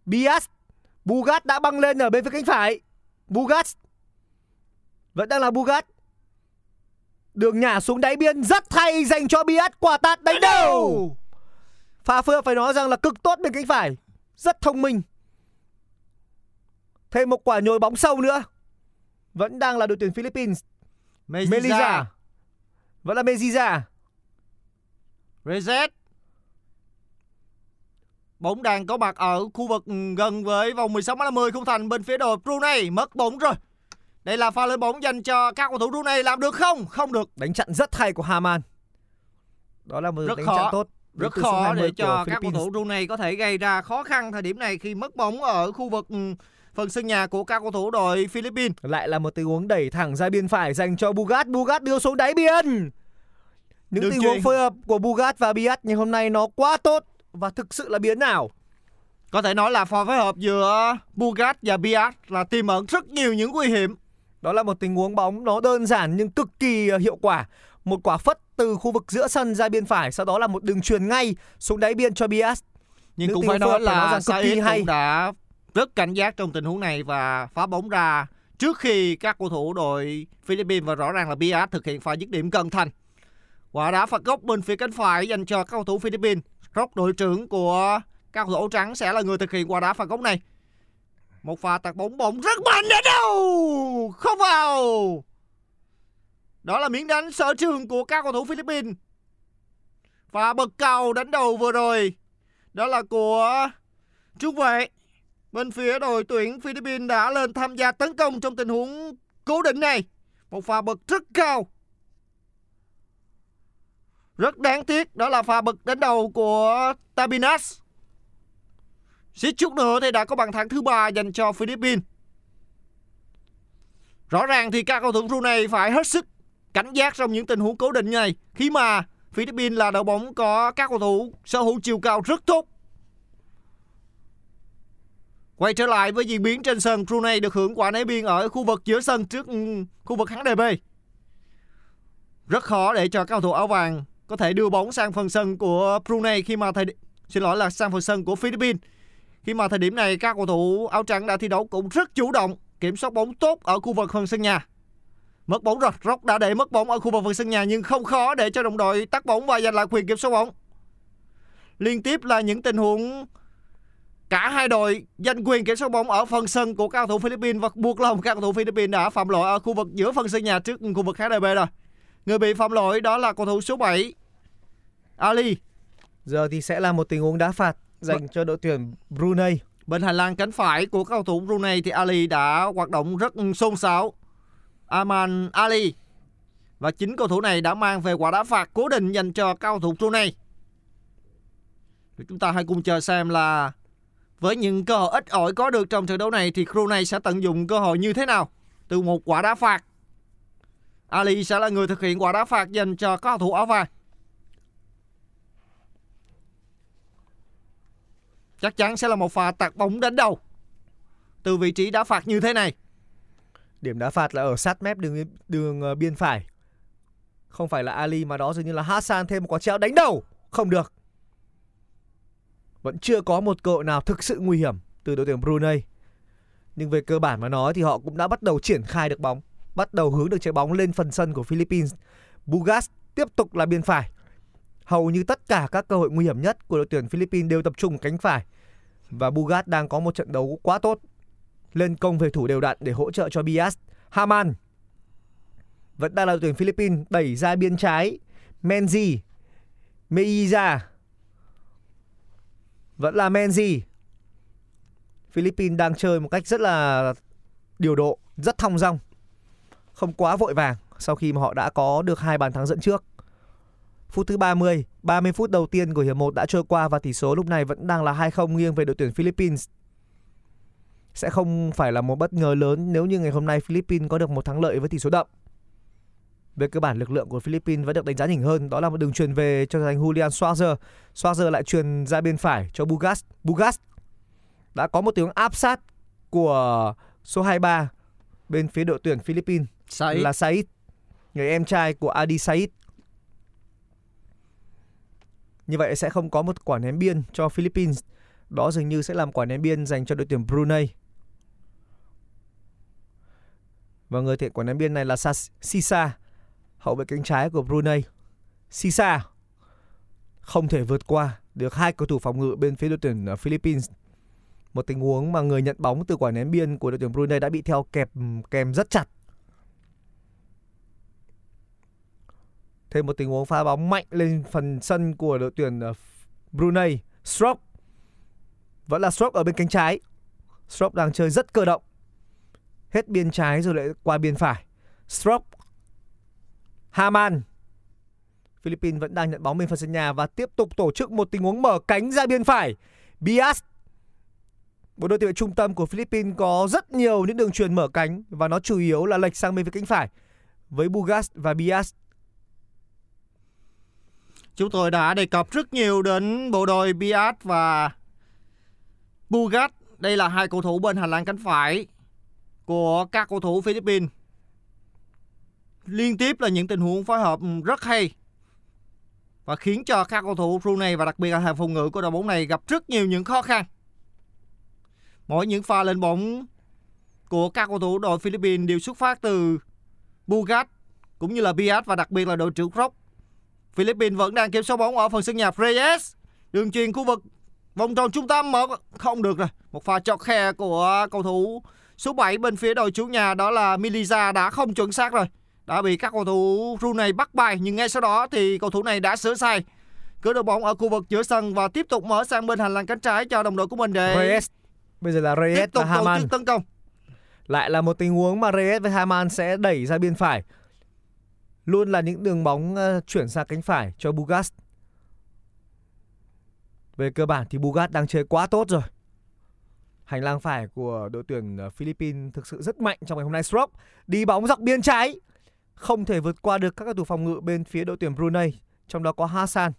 Bias, Bugas đã băng lên ở bên phía cánh phải. Bugas, vẫn đang là Bugas. Đường nhả xuống đáy biên rất hay dành cho Bias, quả tạt đánh đầu. Pha phối hợp phải nói rằng là cực tốt bên cánh phải, rất thông minh. Thêm một quả nhồi bóng sâu nữa. Vẫn đang là đội tuyển Philippines. Meliza, vẫn là Meliza. Reset. Bóng đang có mặt ở khu vực gần với vòng mười sáu mét năm mươi khung thành bên phía đội Brunei, mất bóng rồi. Đây là pha lên bóng dành cho các cầu thủ Brunei, làm được không? Không được. Đánh chặn rất hay của Haman. Đó là một rất đánh khó, chặn tốt. Rất khó để cho các cầu thủ Brunei có thể gây ra khó khăn thời điểm này khi mất bóng ở khu vực phần sân nhà của các cầu thủ đội Philippines. Lại là một tình huống đẩy thẳng ra biên phải dành cho Bugat. Bugat đưa xuống đáy biên. Những Đường tình huống phối hợp của Bugat và Bias nhưng hôm nay nó quá tốt và thực sự là biến nào. Có thể nói là pha phối hợp giữa Bugat và Bias là tiềm ẩn rất nhiều những nguy hiểm. Đó là một tình huống bóng nó đơn giản nhưng cực kỳ hiệu quả. Một quả phất từ khu vực giữa sân ra biên phải, sau đó là một đường chuyền ngay xuống đáy biên cho Bias. Nhưng Nữ cũng phải nói là Saith cũng đã rất cảnh giác trong tình huống này và phá bóng ra trước khi các cầu thủ đội Philippines, và rõ ràng là Bias thực hiện pha dứt điểm cận thành. Quả đá phạt góc bên phía cánh phải dành cho các cầu thủ Philippines. Rock, đội trưởng của các cầu thủ áo trắng, sẽ là người thực hiện quả đá phạt góc này. Một pha tạt bóng bóng rất mạnh đến đâu, không vào. Đó là miếng đánh sở trường của các cầu thủ Philippines. Và bật cầu đánh đầu vừa rồi, đó là của trung vệ bên phía đội tuyển Philippines đã lên tham gia tấn công trong tình huống cố định này. Một pha bật rất cao, rất đáng tiếc. Đó là pha bật đánh đầu của Tabinas. Xít chút nữa thì đã có bàn thắng thứ ba dành cho Philippines. Rõ ràng thì các cầu thủ Brunei phải hết sức cảnh giác trong những tình huống cố định này, khi mà Philippines là đội bóng có các cầu thủ sở hữu chiều cao rất tốt. Quay trở lại với diễn biến trên sân, Brunei được hưởng quả ném biên ở khu vực giữa sân trước khu vực hắn đề B. Rất khó để cho các cầu thủ áo vàng có thể đưa bóng sang phần sân của Brunei khi mà thời điểm... xin lỗi là sang phần sân của Philippines. Khi mà thời điểm này các cầu thủ áo trắng đã thi đấu cũng rất chủ động, kiểm soát bóng tốt ở khu vực phần sân nhà. Mất bóng rồi, Rock đã để mất bóng ở khu vực phần sân nhà nhưng không khó để cho đồng đội tắt bóng và giành lại quyền kiểm soát bóng. Liên tiếp là những tình huống cả hai đội giành quyền kiểm soát bóng ở phần sân của các cầu thủ Philippines, và buộc lòng các cầu thủ Philippines đã phạm lỗi ở khu vực giữa phần sân nhà trước khu vực hát đê bê rồi. Người bị phạm lỗi đó là cầu thủ số bảy, Ali. Giờ thì sẽ là một tình huống đá phạt dành cho đội tuyển Brunei. Bên hành lang cánh phải của cầu thủ Brunei thì Ali đã hoạt động rất xôn xáo. Aman Ali và chính cầu thủ này đã mang về quả đá phạt cố định dành cho cầu thủ Brunei. Chúng ta hãy cùng chờ xem là với những cơ hội ít ỏi có được trong trận đấu này thì Brunei sẽ tận dụng cơ hội như thế nào từ một quả đá phạt. Ali sẽ là người thực hiện quả đá phạt dành cho cầu thủ áo vàng. Chắc chắn sẽ là một pha tạt bóng đến đầu từ vị trí đá phạt như thế này. Điểm đá phạt là ở sát mép đường, đường biên phải. Không phải là Ali mà đó dường như là Hassan, thêm một quả treo đánh đầu. Không được. Vẫn chưa có một cơ hội nào thực sự nguy hiểm từ đội tuyển Brunei. Nhưng về cơ bản mà nói thì họ cũng đã bắt đầu triển khai được bóng, bắt đầu hướng được trái bóng lên phần sân của Philippines. Bugas tiếp tục là biên phải. Hầu như tất cả các cơ hội nguy hiểm nhất của đội tuyển Philippines đều tập trung cánh phải. Và Bugas đang có một trận đấu quá tốt, lên công về thủ đều đặn để hỗ trợ cho Bias. Haman vẫn đang là đội tuyển Philippines, đẩy ra biên trái. Menzi, Meliza, vẫn là Menzi. Philippines đang chơi một cách rất là điều độ, rất thong dong, không quá vội vàng sau khi mà họ đã có được hai bàn thắng dẫn trước. Phút thứ ba mươi, ba mươi phút đầu tiên của hiệp một đã trôi qua và tỷ số lúc này vẫn đang là hai không nghiêng về đội tuyển Philippines. Sẽ không phải là một bất ngờ lớn nếu như ngày hôm nay Philippines có được một thắng lợi với tỷ số đậm. Về cơ bản lực lượng của Philippines vẫn được đánh giá nhỉnh hơn. Đó là một đường truyền về cho thành Julian Schwarzer. Schwarzer lại truyền ra bên phải cho Bugas. Bugas đã có một tiếng áp sát của số hai mươi ba bên phía đội tuyển Philippines, Saith. Là Saith, người em trai của Adi Said. Như vậy sẽ không có một quả ném biên cho Philippines. Đó dường như sẽ làm quả ném biên dành cho đội tuyển Brunei. Và người thiện quả ném biên này là Xisa, hậu vệ cánh trái của Brunei. Xisa không thể vượt qua được hai cầu thủ phòng ngự bên phía đội tuyển Philippines. Một tình huống mà người nhận bóng từ quả ném biên của đội tuyển Brunei đã bị theo kẹp kèm rất chặt. Thêm một tình huống phá bóng mạnh lên phần sân của đội tuyển Brunei. Strok, vẫn là Strok ở bên cánh trái. Strok đang chơi rất cơ động, hết biên trái rồi lại qua biên phải. Strok, Haman. Philippines vẫn đang nhận bóng bên phần sân nhà và tiếp tục tổ chức một tình huống mở cánh ra biên phải. Bias, bộ đội tuyển trung tâm của Philippines có rất nhiều những đường truyền mở cánh và nó chủ yếu là lệch sang bên phía cánh phải với Bugas và Bias. Chúng tôi đã đề cập rất nhiều đến bộ đôi Bias và Bugas. Đây là hai cầu thủ bên hành lang cánh phải của các cầu thủ Philippines. Liên tiếp là những tình huống phối hợp rất hay và khiến cho các cầu thủ Brunei và đặc biệt là hàng phòng ngự của đội bóng này gặp rất nhiều những khó khăn. Mỗi những pha lên bóng của các cầu thủ đội Philippines đều xuất phát từ Bugas cũng như là Bias và đặc biệt là đội trưởng Rock. Philippines vẫn đang kiểm soát bóng ở phần sân nhà. Reyes, đường chuyền khu vực vòng tròn trung tâm mở không được rồi. Một pha chọc khe của cầu thủ số bảy bên phía đội chủ nhà, đó là Meliza, đã không chuẩn xác rồi, đã bị các cầu thủ Brunei bắt bay. Nhưng ngay sau đó thì cầu thủ này đã sửa sai, cướp được bóng ở khu vực giữa sân và tiếp tục mở sang bên hành lang cánh trái cho đồng đội của mình để Reyes. Bây giờ là Reyes tiếp tục và Haman tấn công. Lại là một tình huống mà Reyes với Haman sẽ đẩy ra biên phải. Luôn là những đường bóng chuyển sang cánh phải cho Bugas. Về cơ bản thì Bugas đang chơi quá tốt rồi. Hành lang phải của đội tuyển Philippines thực sự rất mạnh trong ngày hôm nay. Strok đi bóng dọc biên trái, không thể vượt qua được các cầu thủ phòng ngự bên phía đội tuyển Brunei, trong đó có Hassan.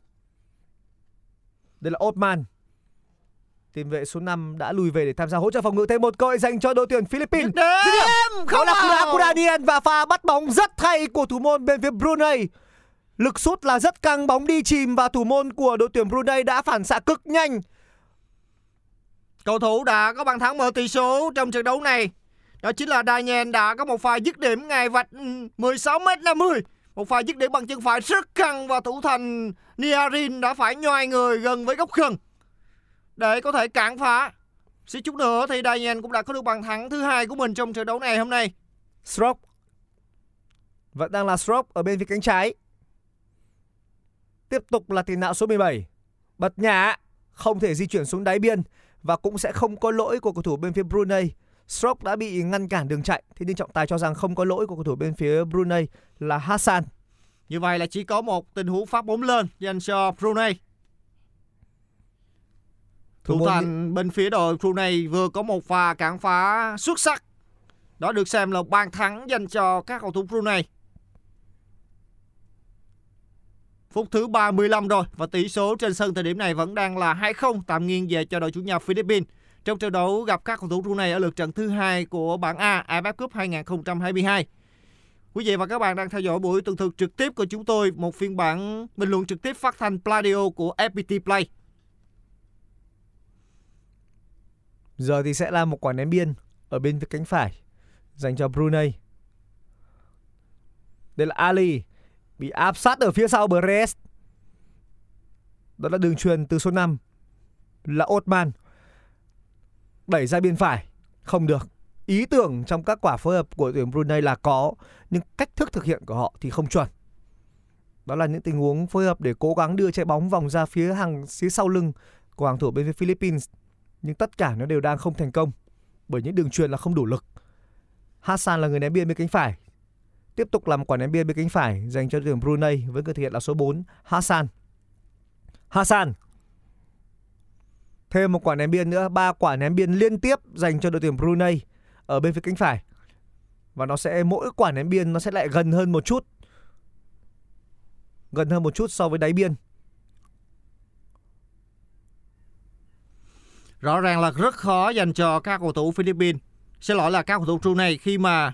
Đây là Othman, tiền vệ số năm đã lùi về để tham gia hỗ trợ phòng ngự. Thêm một cơ hội dành cho đội tuyển Philippines. Đó là cú đá điên và pha bắt bóng rất hay của thủ môn bên phía Brunei. Lực sút là rất căng, bóng đi chìm và thủ môn của đội tuyển Brunei đã phản xạ cực nhanh. Cầu thủ đã có bàn thắng mở tỷ số trong trận đấu này, đó chính là Daniels, đã có một pha dứt điểm ngay vạch mười sáu mét năm mươi. Một pha dứt điểm bằng chân phải rất căng và thủ thành Nyaring đã phải nhoai người gần với góc gần để có thể cản phá. Xíu chút nữa thì Daniels cũng đã có được bàn thắng thứ hai của mình trong trận đấu này hôm nay. Strok, vẫn đang là Strok ở bên phía cánh trái. Tiếp tục là tiền đạo số mười bảy, bật nhả, không thể di chuyển xuống đáy biên và cũng sẽ không có lỗi của cầu thủ bên phía Brunei. Strok đã bị ngăn cản đường chạy, thế nhưng trọng tài cho rằng không có lỗi của cầu thủ bên phía Brunei là Hassan. Như vậy là chỉ có một tình huống phát bóng lên dành cho Brunei. Thủ thành bên phía đội Brunei vừa có một pha cản phá xuất sắc. Đó được xem là bàn thắng dành cho các cầu thủ Brunei. phút thứ ba mươi lăm rồi và tỷ số trên sân thời điểm này vẫn đang là hai không, tạm nghiêng về cho đội chủ nhà Philippines. Trong trận đấu gặp các cầu thủ Brunei ở lượt trận thứ hai của bảng A a ép ép Cup hai không hai hai. Quý vị và các bạn đang theo dõi buổi tường thuật trực tiếp của chúng tôi, một phiên bản bình luận trực tiếp phát thanh Pladio của ép pê tê Play. Giờ thì sẽ là một quả ném biên ở bên cánh phải dành cho Brunei. Đây là Ali bị áp sát ở phía sau bởi Res. Đó là đường truyền từ số năm là Othman. Đẩy ra bên phải, không được. Ý tưởng trong các quả phối hợp của tuyển Brunei là có, nhưng cách thức thực hiện của họ thì không chuẩn. Đó là những tình huống phối hợp để cố gắng đưa trái bóng vòng ra phía hàng phía sau lưng của hàng thủ bên phía Philippines, nhưng tất cả nó đều đang không thành công bởi những đường truyền là không đủ lực. Hassan là người ném biên bên cánh phải. Tiếp tục làm quả ném biên bên cánh phải dành cho tuyển Brunei với người thực hiện là số bốn Hassan. Hassan. Thêm một quả ném biên nữa, ba quả ném biên liên tiếp dành cho đội tuyển Brunei ở bên phía cánh phải. Và nó sẽ mỗi quả ném biên nó sẽ lại gần hơn một chút. Gần hơn một chút so với đáy biên. Rõ ràng là rất khó dành cho các cầu thủ Philippines. Xin lỗi là các cầu thủ Brunei khi mà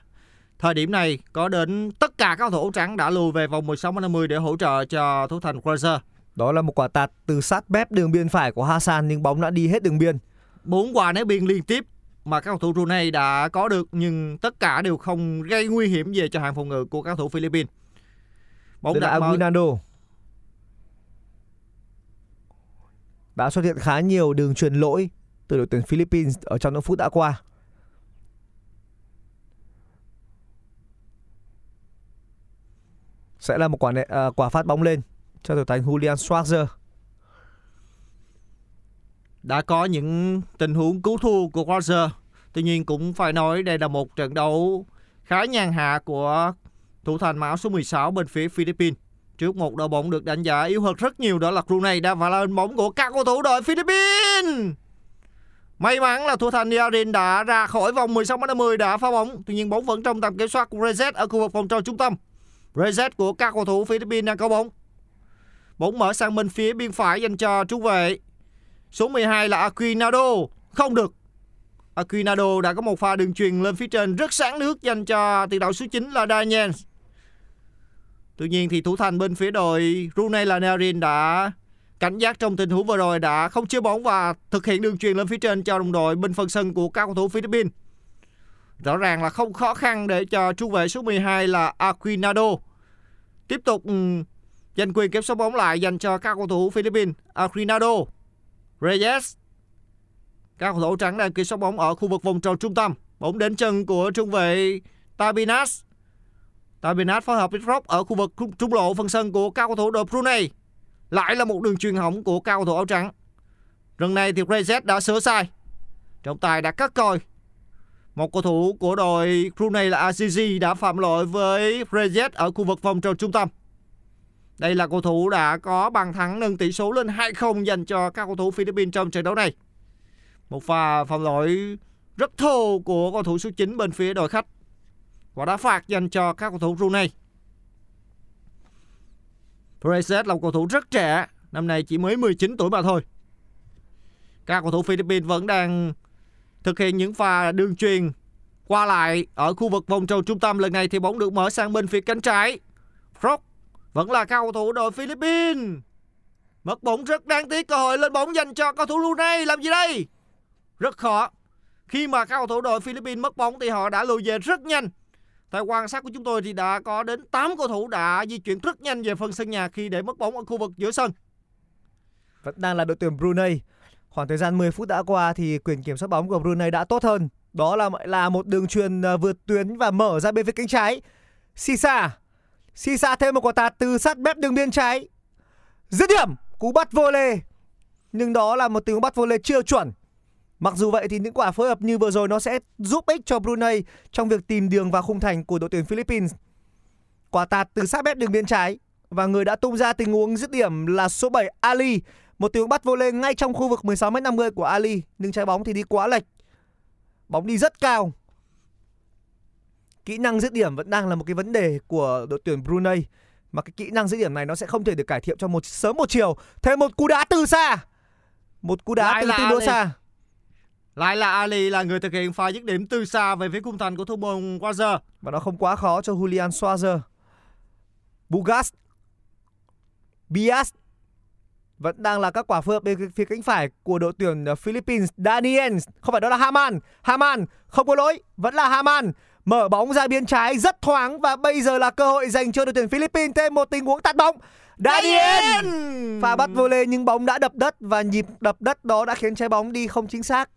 thời điểm này có đến tất cả các cầu thủ áo trắng đã lùi về vòng mười sáu đến năm mươi để hỗ trợ cho thủ thành Schwarzer. Đó là một quả tạt từ sát mép đường biên phải của Hassan nhưng bóng đã đi hết đường biên. Bốn quả ném biên liên tiếp mà các cầu thủ Brunei đã có được nhưng tất cả đều không gây nguy hiểm về cho hàng phòng ngự của các cầu thủ Philippines. Bóng đã Aguinaldo. Đã xuất hiện khá nhiều đường truyền lỗi từ đội tuyển Philippines ở trong những phút đã qua. Sẽ là một quả uh, quả phát bóng lên cho thủ thành Julian Schwarzer. Đã có những tình huống cứu thua của Schwarzer. Tuy nhiên cũng phải nói đây là một trận đấu khá nhàn hạ của thủ thành áo số mười sáu bên phía Philippines. Trước một đội bóng được đánh giá yếu hơn rất nhiều, đó là Brunei đã vào lên bóng của các cầu thủ đội Philippines. May mắn là thủ thành Nyaring đã ra khỏi vòng mười sáu đến năm mươi đã phá bóng. Tuy nhiên bóng vẫn trong tầm kiểm soát của Reyes ở khu vực vòng tròn trung tâm. Reyes của các cầu thủ Philippines đang có bóng. Bóng mở sang bên phía bên phải dành cho trung vệ số mười hai là Aguinaldo. Không được. Aguinaldo đã có một pha đường truyền lên phía trên rất sáng nước dành cho tiền đạo số chín là Daniels. Tuy nhiên thì thủ thành bên phía đội Brunei là Nyaring đã cảnh giác trong tình huống vừa rồi, đã không chứa bóng và thực hiện đường truyền lên phía trên cho đồng đội bên phần sân của các cầu thủ Philippines. Rõ ràng là không khó khăn để cho trung vệ số mười hai là Aguinaldo tiếp tục giành quyền kiểm soát bóng lại dành cho các cầu thủ Philippines. Aguinaldo, Reyes. Các cầu thủ trắng đang kiểm soát bóng ở khu vực vòng tròn trung tâm. Bóng đến chân của trung vệ Tabinas. Tabinas phối hợp với Strok ở khu vực trung lộ phần sân của các cầu thủ đội Brunei. Lại là một đường truyền hỏng của các cầu thủ áo trắng. Lần này thì Reyes đã sửa sai. Trọng tài đã cắt còi. Một cầu thủ của đội Brunei là Aziz đã phạm lỗi với Reyes ở khu vực vòng tròn trung tâm. Đây là cầu thủ đã có bàn thắng nâng tỷ số lên hai không dành cho các cầu thủ Philippines trong trận đấu này. Một pha phạm lỗi rất thô của cầu thủ số chín bên phía đội khách. Quả đá phạt dành cho các cầu thủ Brunei. Reyes là một cầu thủ rất trẻ, năm nay chỉ mới mười chín tuổi mà thôi. Các cầu thủ Philippines vẫn đang thực hiện những pha đường truyền qua lại ở khu vực vòng tròn trung tâm. Lần này thì bóng được mở sang bên phía cánh trái. Rock vẫn là cầu thủ đội Philippines. Mất bóng rất đáng tiếc, cơ hội lên bóng dành cho cầu thủ Brunei. Làm gì đây? Rất khó. Khi mà các cầu thủ đội Philippines mất bóng thì họ đã lùi về rất nhanh. Theo quan sát của chúng tôi thì đã có đến tám cầu thủ đã di chuyển rất nhanh về phần sân nhà khi để mất bóng ở khu vực giữa sân. Vẫn đang là đội tuyển Brunei. Khoảng thời gian mười phút đã qua thì quyền kiểm soát bóng của Brunei đã tốt hơn. Đó là là một đường truyền vượt tuyến và mở ra bên phía cánh trái. Xisa. Xisa thêm một quả tạt từ sát mép đường biên trái. Dứt điểm, cú bắt vô lê. Nhưng đó là một tình bắt vô lê chưa chuẩn. Mặc dù vậy thì những quả phối hợp như vừa rồi nó sẽ giúp ích cho Brunei trong việc tìm đường vào khung thành của đội tuyển Philippines. Quả tạt từ sát mép đường biên trái và người đã tung ra tình huống dứt điểm là số bảy Ali. Một tiếng bắt vô lê ngay trong khu vực mười sáu mét năm mươi của Ali. Nhưng trái bóng thì đi quá lệch. Bóng đi rất cao. Kỹ năng dứt điểm vẫn đang là một cái vấn đề của đội tuyển Brunei. mà cái kỹ năng dứt điểm này nó sẽ không thể được cải thiện trong một sớm một chiều. Thêm một cú đá từ xa, một cú đá lại từ tương đối xa. Lại là Ali là người thực hiện pha dứt điểm từ xa về phía khung thành của thủ môn Schwarzer, và nó không quá khó cho Julian Schwarzer. Bugas, Bias vẫn đang là các quả phối hợp bên phía cánh phải của đội tuyển Philippines. Daniels, không phải, đó là Haman. Haman không có lỗi, vẫn là Haman mở bóng ra biên trái rất thoáng, và bây giờ là cơ hội dành cho đội tuyển Philippines. Thêm một tình huống tạt bóng. Daniels pha bắt vô lê nhưng bóng đã đập đất, và nhịp đập đất đó đã khiến trái bóng đi không chính xác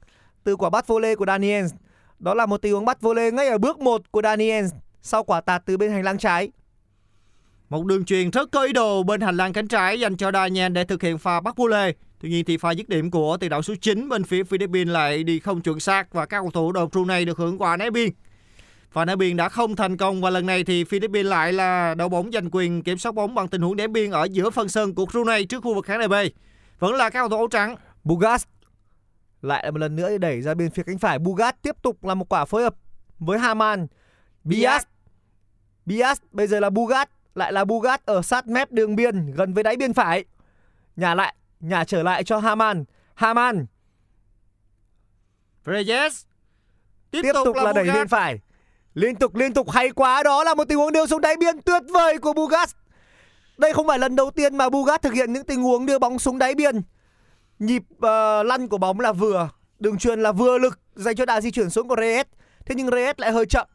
từ quả bắt vô lê của Daniels. Đó là một tình huống bắt vô lê ngay ở bước một của Daniels sau quả tạt từ bên hành lang trái. Một đường truyền rất có ý đồ bên hành lang cánh trái dành cho Daniel để thực hiện pha bắt vô lê. Tuy nhiên thì pha dứt điểm của tiền đạo số chín bên phía Philippines lại đi không chuẩn xác, và các cầu thủ đội Brunei được hưởng quả ném biên. Pha ném biên đã không thành công, và lần này thì Philippines lại là đội bóng giành quyền kiểm soát bóng bằng tình huống ném biên ở giữa phần sân của Brunei trước khu vực khán đài B. Vẫn là các cầu thủ áo trắng. Bugas lại là một lần nữa đẩy ra bên phía cánh phải. Bugas tiếp tục là một quả phối hợp với Haman. Bias, Bias, bây giờ là Bugas. Lại là Bugas ở sát mép đường biên, gần với đáy biên phải. Nhả lại, nhả trở lại cho Haman. Haman, Reyes tiếp, tiếp tục, tục là, là đẩy biên phải. Liên tục, liên tục, hay quá. Đó là một tình huống đưa xuống đáy biên tuyệt vời của Bugas. Đây không phải lần đầu tiên mà Bugas thực hiện những tình huống đưa bóng xuống đáy biên. Nhịp uh, lăn của bóng là vừa, đường truyền là vừa lực dành cho đà di chuyển xuống của Reyes. Thế nhưng Reyes lại hơi chậm.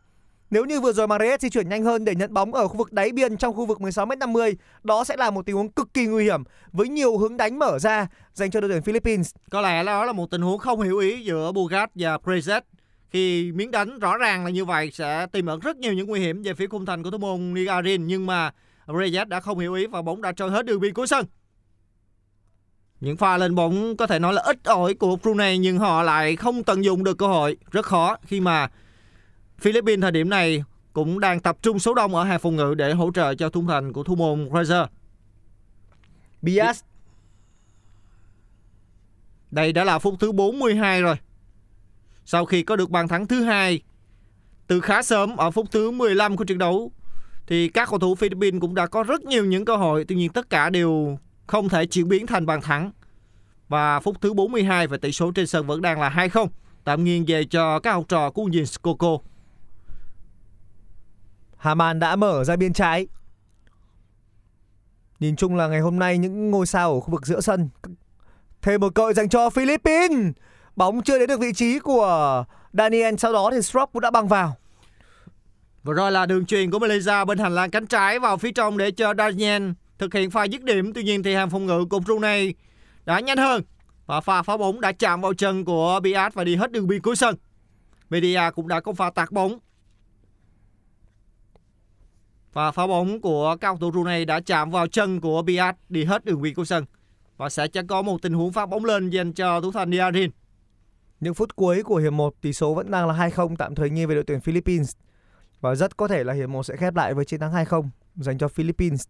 Nếu như vừa rồi mà Reyes di chuyển nhanh hơn để nhận bóng ở khu vực đáy biên trong khu vực mười sáu mét năm mươi, đó sẽ là một tình huống cực kỳ nguy hiểm với nhiều hướng đánh mở ra dành cho đội tuyển Philippines. Có lẽ đó là một tình huống không hiểu ý giữa Bugas và Reyes, khi miếng đánh rõ ràng là như vậy sẽ tiềm ẩn rất nhiều những nguy hiểm về phía khung thành của thủ môn Nyaring, nhưng mà Reyes đã không hiểu ý và bóng đã trôi hết đường biên cuối sân. Những pha lên bóng có thể nói là ít ỏi của Brunei, nhưng họ lại không tận dụng được cơ hội. Rất khó khi mà Philippines thời điểm này cũng đang tập trung số đông ở hàng phòng ngự để hỗ trợ cho khung thành của thủ môn Fraser. Bias. Đây đã là phút thứ bốn mươi hai rồi. Sau khi có được bàn thắng thứ hai từ khá sớm ở phút thứ mười lăm của trận đấu, thì các cầu thủ Philippines cũng đã có rất nhiều những cơ hội, tuy nhiên tất cả đều không thể chuyển biến thành bàn thắng. Và phút thứ bốn mươi hai và tỷ số trên sân vẫn đang là hai không. Tạm nghiêng về cho các học trò của Jens Coco. Haman đã mở ra biên trái. Nhìn chung là ngày hôm nay những ngôi sao ở khu vực giữa sân. Thêm một cơ hội dành cho Philippines. Bóng chưa đến được vị trí của Daniel, sau đó thì Strok cũng đã băng vào. Vừa rồi là đường truyền của Meliza bên hành lang cánh trái vào phía trong để cho Daniel thực hiện pha dứt điểm. Tuy nhiên thì hàng phòng ngự của Brunei đã nhanh hơn, và pha phá bóng đã chạm vào chân của Bias và đi hết đường biên cuối sân. Media cũng đã có pha tạt bóng, và phá bóng của cầu thủ Brunei đã chạm vào chân của Bias, đi hết đường biên cuối sân, và sẽ chẳng có một tình huống phát bóng lên dành cho thủ thành Nyaring. Những phút cuối của hiệp một, tỷ số vẫn đang là hai không tạm thời nghiêng về đội tuyển Philippines, và rất có thể là hiệp một sẽ khép lại với chiến thắng hai không dành cho Philippines.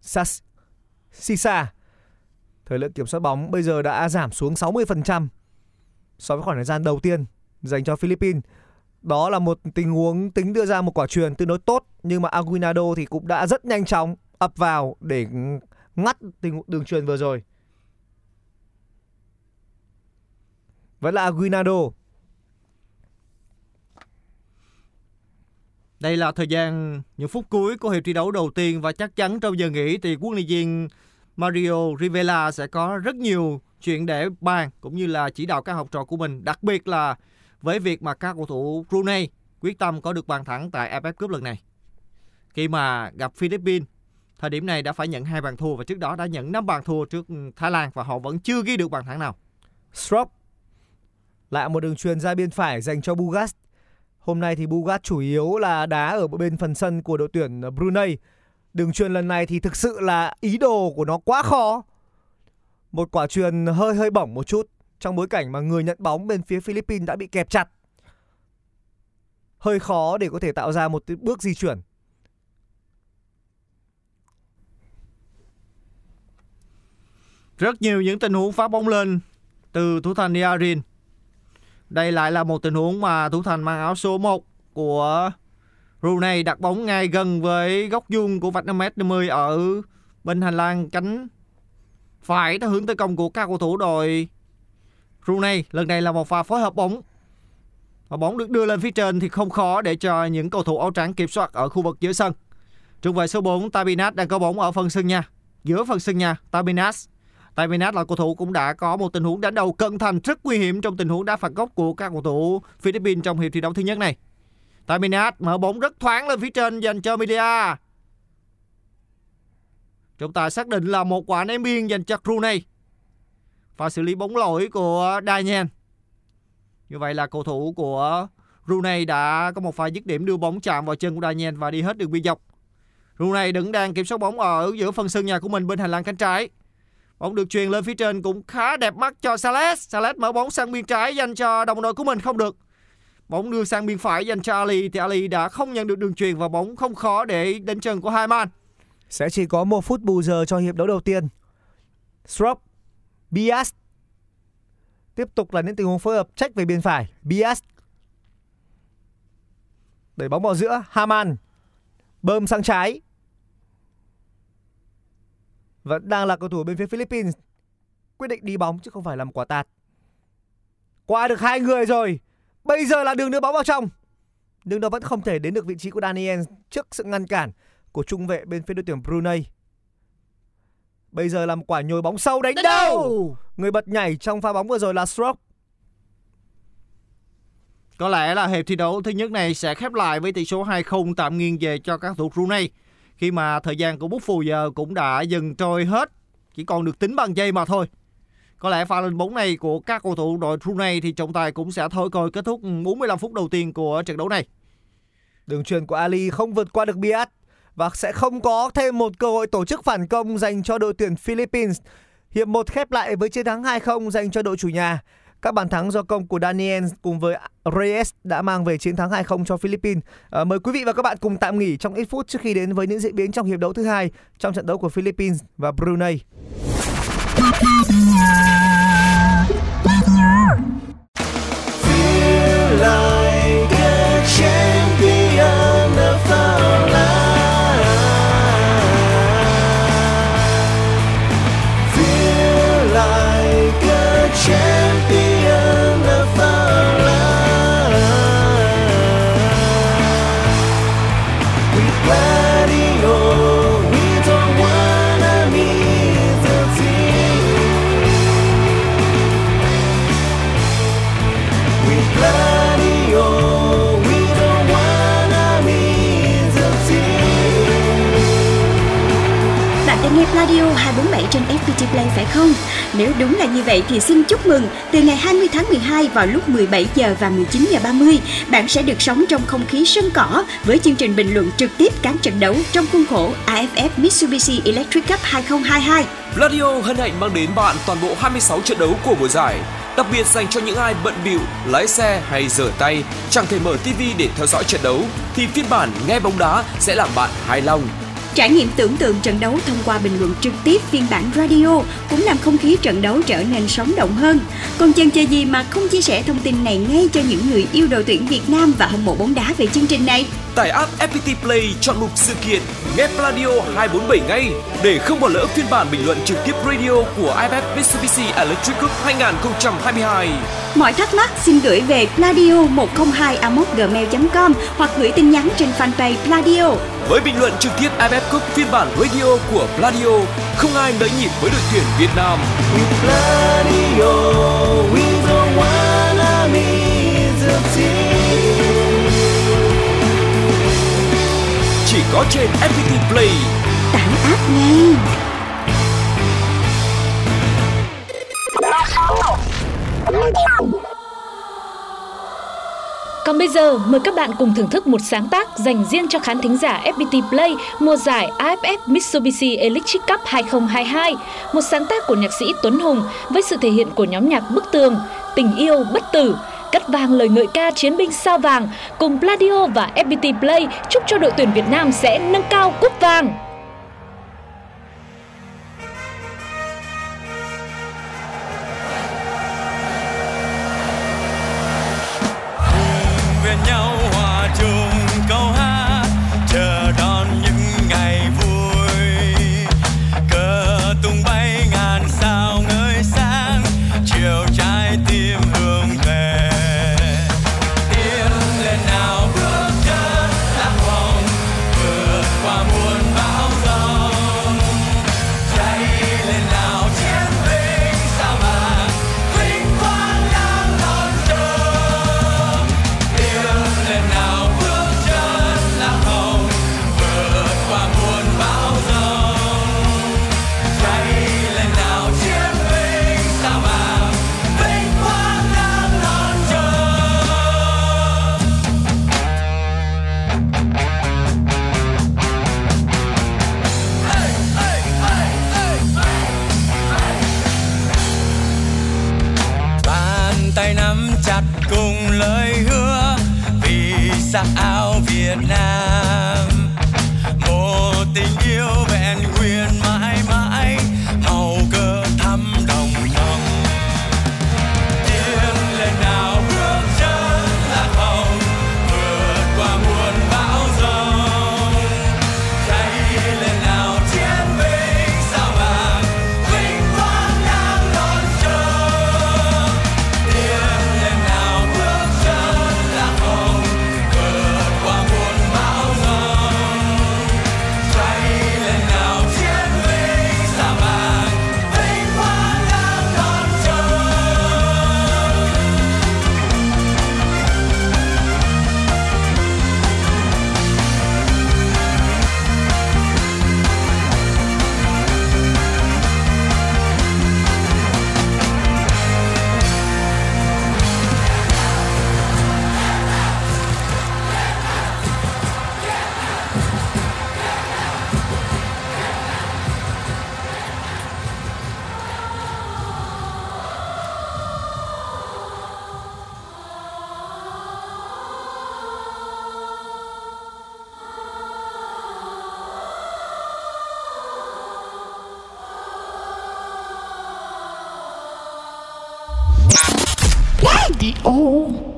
Sas, Xisa, thời lượng kiểm soát bóng bây giờ đã giảm xuống sáu mươi phần trăm so với khoảng thời gian đầu tiên dành cho Philippines. Đó là một tình huống tính đưa ra một quả chuyền tương đối tốt, nhưng mà Aguinaldo thì cũng đã rất nhanh chóng ập vào để ngắt tình đường chuyền vừa rồi. Vẫn là Aguinaldo. Đây là thời gian những phút cuối của hiệp thi đấu đầu tiên, và chắc chắn trong giờ nghỉ thì huấn luyện viên Mario Rivera sẽ có rất nhiều chuyện để bàn cũng như là chỉ đạo các học trò của mình, đặc biệt là với việc mà các cầu thủ Brunei quyết tâm có được bàn thắng tại a ép ép Cup lần này. Khi mà gặp Philippines, thời điểm này đã phải nhận hai bàn thua, và trước đó đã nhận năm bàn thua trước Thái Lan, và họ vẫn chưa ghi được bàn thắng nào. Strop lại một đường truyền ra biên phải dành cho Bugas. Hôm nay thì Bugas chủ yếu là đá ở bên phần sân của đội tuyển Brunei. Đường chuyền lần này thì thực sự là ý đồ của nó quá khó. Một quả chuyền hơi hơi bỏng một chút trong bối cảnh mà người nhận bóng bên phía Philippines đã bị kẹp chặt. Hơi khó để có thể tạo ra một bước di chuyển. Rất nhiều những tình huống phá bóng lên từ thủ thành Nyaring. Đây lại là một tình huống mà thủ thành mang áo số một của Rooney đặt bóng ngay gần với góc vuông của vạch năm mét năm mươi ở bên hành lang cánh phải, theo hướng tấn công của các cầu thủ đội Rooney. Lần này là một pha phối hợp bóng và bóng được đưa lên phía trên thì không khó để cho những cầu thủ áo trắng kiểm soát ở khu vực giữa sân. Trung vệ số bốn Tabinas đang có bóng ở phần sân nhà, giữa phần sân nhà. Tabinas Tabinas là cầu thủ cũng đã có một tình huống đánh đầu cận thành rất nguy hiểm trong tình huống đá phạt góc của các cầu thủ Philippines trong hiệp thi đấu thứ nhất này. Tabinas mở bóng rất thoáng lên phía trên dành cho Melia. Chúng ta xác định là một quả ném biên dành cho Brunei. Và xử lý bóng lỗi của Daniels. Như vậy là cầu thủ của Brunei đã có một pha dứt điểm đưa bóng chạm vào chân của Daniels và đi hết đường biên dọc. Brunei đứng đang kiểm soát bóng ở giữa phần sân nhà của mình bên hành lang cánh trái. Bóng được truyền lên phía trên cũng khá đẹp mắt cho Salah. Salah mở bóng sang biên trái dành cho đồng đội của mình, không được. Bóng đưa sang biên phải dành cho Ali thì Ali đã không nhận được đường truyền và bóng không khó để đến chân của Haman. Sẽ chỉ có một phút bù giờ cho hiệp đấu đầu tiên. Strok, Bias. Tiếp tục là những tình huống phối hợp check về bên phải. Bias đẩy bóng vào giữa. Haman bơm sang trái. Vẫn đang là cầu thủ bên phía Philippines quyết định đi bóng chứ không phải làm quả tạt. Qua được hai người rồi. Bây giờ là đường đưa bóng vào trong, nhưng nó vẫn không thể đến được vị trí của Daniels trước sự ngăn cản của trung vệ bên phía đội tuyển Brunei. Bây giờ là một quả nhồi bóng sâu đánh đầu. Người bật nhảy trong pha bóng vừa rồi là Strok. Có lẽ là hiệp thi đấu thứ nhất này sẽ khép lại với tỷ số hai không tạm nghiêng về cho các thủ Brunei, khi mà thời gian của bút phù giờ cũng đã dần trôi hết, chỉ còn được tính bằng giây mà thôi. Có lẽ pha lên bóng này của các cầu thủ đội Brunei thì trọng tài cũng sẽ thôi coi kết thúc bốn mươi lăm phút đầu tiên của trận đấu này. Đường truyền của Ali không vượt qua được Bias và sẽ không có thêm một cơ hội tổ chức phản công dành cho đội tuyển Philippines. Hiệp một khép lại với chiến thắng hai không dành cho đội chủ nhà. Các bàn thắng do công của Daniels cùng với Reyes đã mang về chiến thắng hai không cho Philippines. À, mời quý vị và các bạn cùng tạm nghỉ trong ít phút trước khi đến với những diễn biến trong hiệp đấu thứ hai trong trận đấu của Philippines và Brunei. Nghe Radio hai bốn bảy trên ép pê tê Play phải không? Nếu đúng là như vậy thì xin chúc mừng, từ ngày hai mươi tháng mười hai vào lúc mười bảy giờ và mười chín giờ ba mươi, bạn sẽ được sống trong không khí sân cỏ với chương trình bình luận trực tiếp các trận đấu trong khuôn khổ a ép ép Mitsubishi Electric Cup hai không hai hai. Radio hân hạnh mang đến bạn toàn bộ hai mươi sáu trận đấu của mùa giải, đặc biệt dành cho những ai bận bịu lái xe hay rửa tay, chẳng thể mở ti vi để theo dõi trận đấu thì phiên bản nghe bóng đá sẽ làm bạn hài lòng. Trải nghiệm tưởng tượng trận đấu thông qua bình luận trực tiếp phiên bản radio cũng làm không khí trận đấu trở nên sống động hơn. Còn chần chờ gì mà không chia sẻ thông tin này ngay cho những người yêu đội tuyển Việt Nam và hâm mộ bóng đá về chương trình này? Tải app ép pê tê Play, chọn mục sự kiện, nghe Radio hai bốn bảy ngay để không bỏ lỡ phiên bản bình luận trực tiếp radio của a ép ép Mitsubishi Electric Cup hai không hai hai. Mọi thắc mắc xin gửi về pladio một không hai a còng gmail chấm com hoặc gửi tin nhắn trên fanpage Pladio. Với bình luận trực tiếp a ép ép Cup phiên bản radio của Pladio, không ai đỡ nhịp với đội tuyển Việt Nam. With Pladio, we don't wanna miss the team. Chỉ có trên ép pê tê Play. Tải app ngay. Còn bây giờ, mời các bạn cùng thưởng thức một sáng tác dành riêng cho khán thính giả ép pê tê Play mùa giải a ép ff Mitsubishi Electric Cup hai không hai hai, một sáng tác của nhạc sĩ Tuấn Hùng với sự thể hiện của nhóm nhạc Bức Tường, Tình Yêu Bất Tử, cắt vang lời ngợi ca Chiến binh Sao Vàng. Cùng Pladio và ép pê tê Play chúc cho đội tuyển Việt Nam sẽ nâng cao cúp vàng. Nhau hòa chung câu hát. đặt cùng lời hứa vì sắc áo Việt Nam. Một tình yêu vẹn nguyên mãi mãi, màu cờ thắm đồng lòng. Tiếng lên nào bước chân lạc hồng, vượt qua muôn bão giông. Cháy lên nào chiến binh sao vàng, vinh quang đang đón chờ. Tiếng lên nào bước chân lạc hồng, vượt qua muôn bão giông. Cháy lên nào chiến binh sao vàng, vinh quang đang đón chờ. What the oh.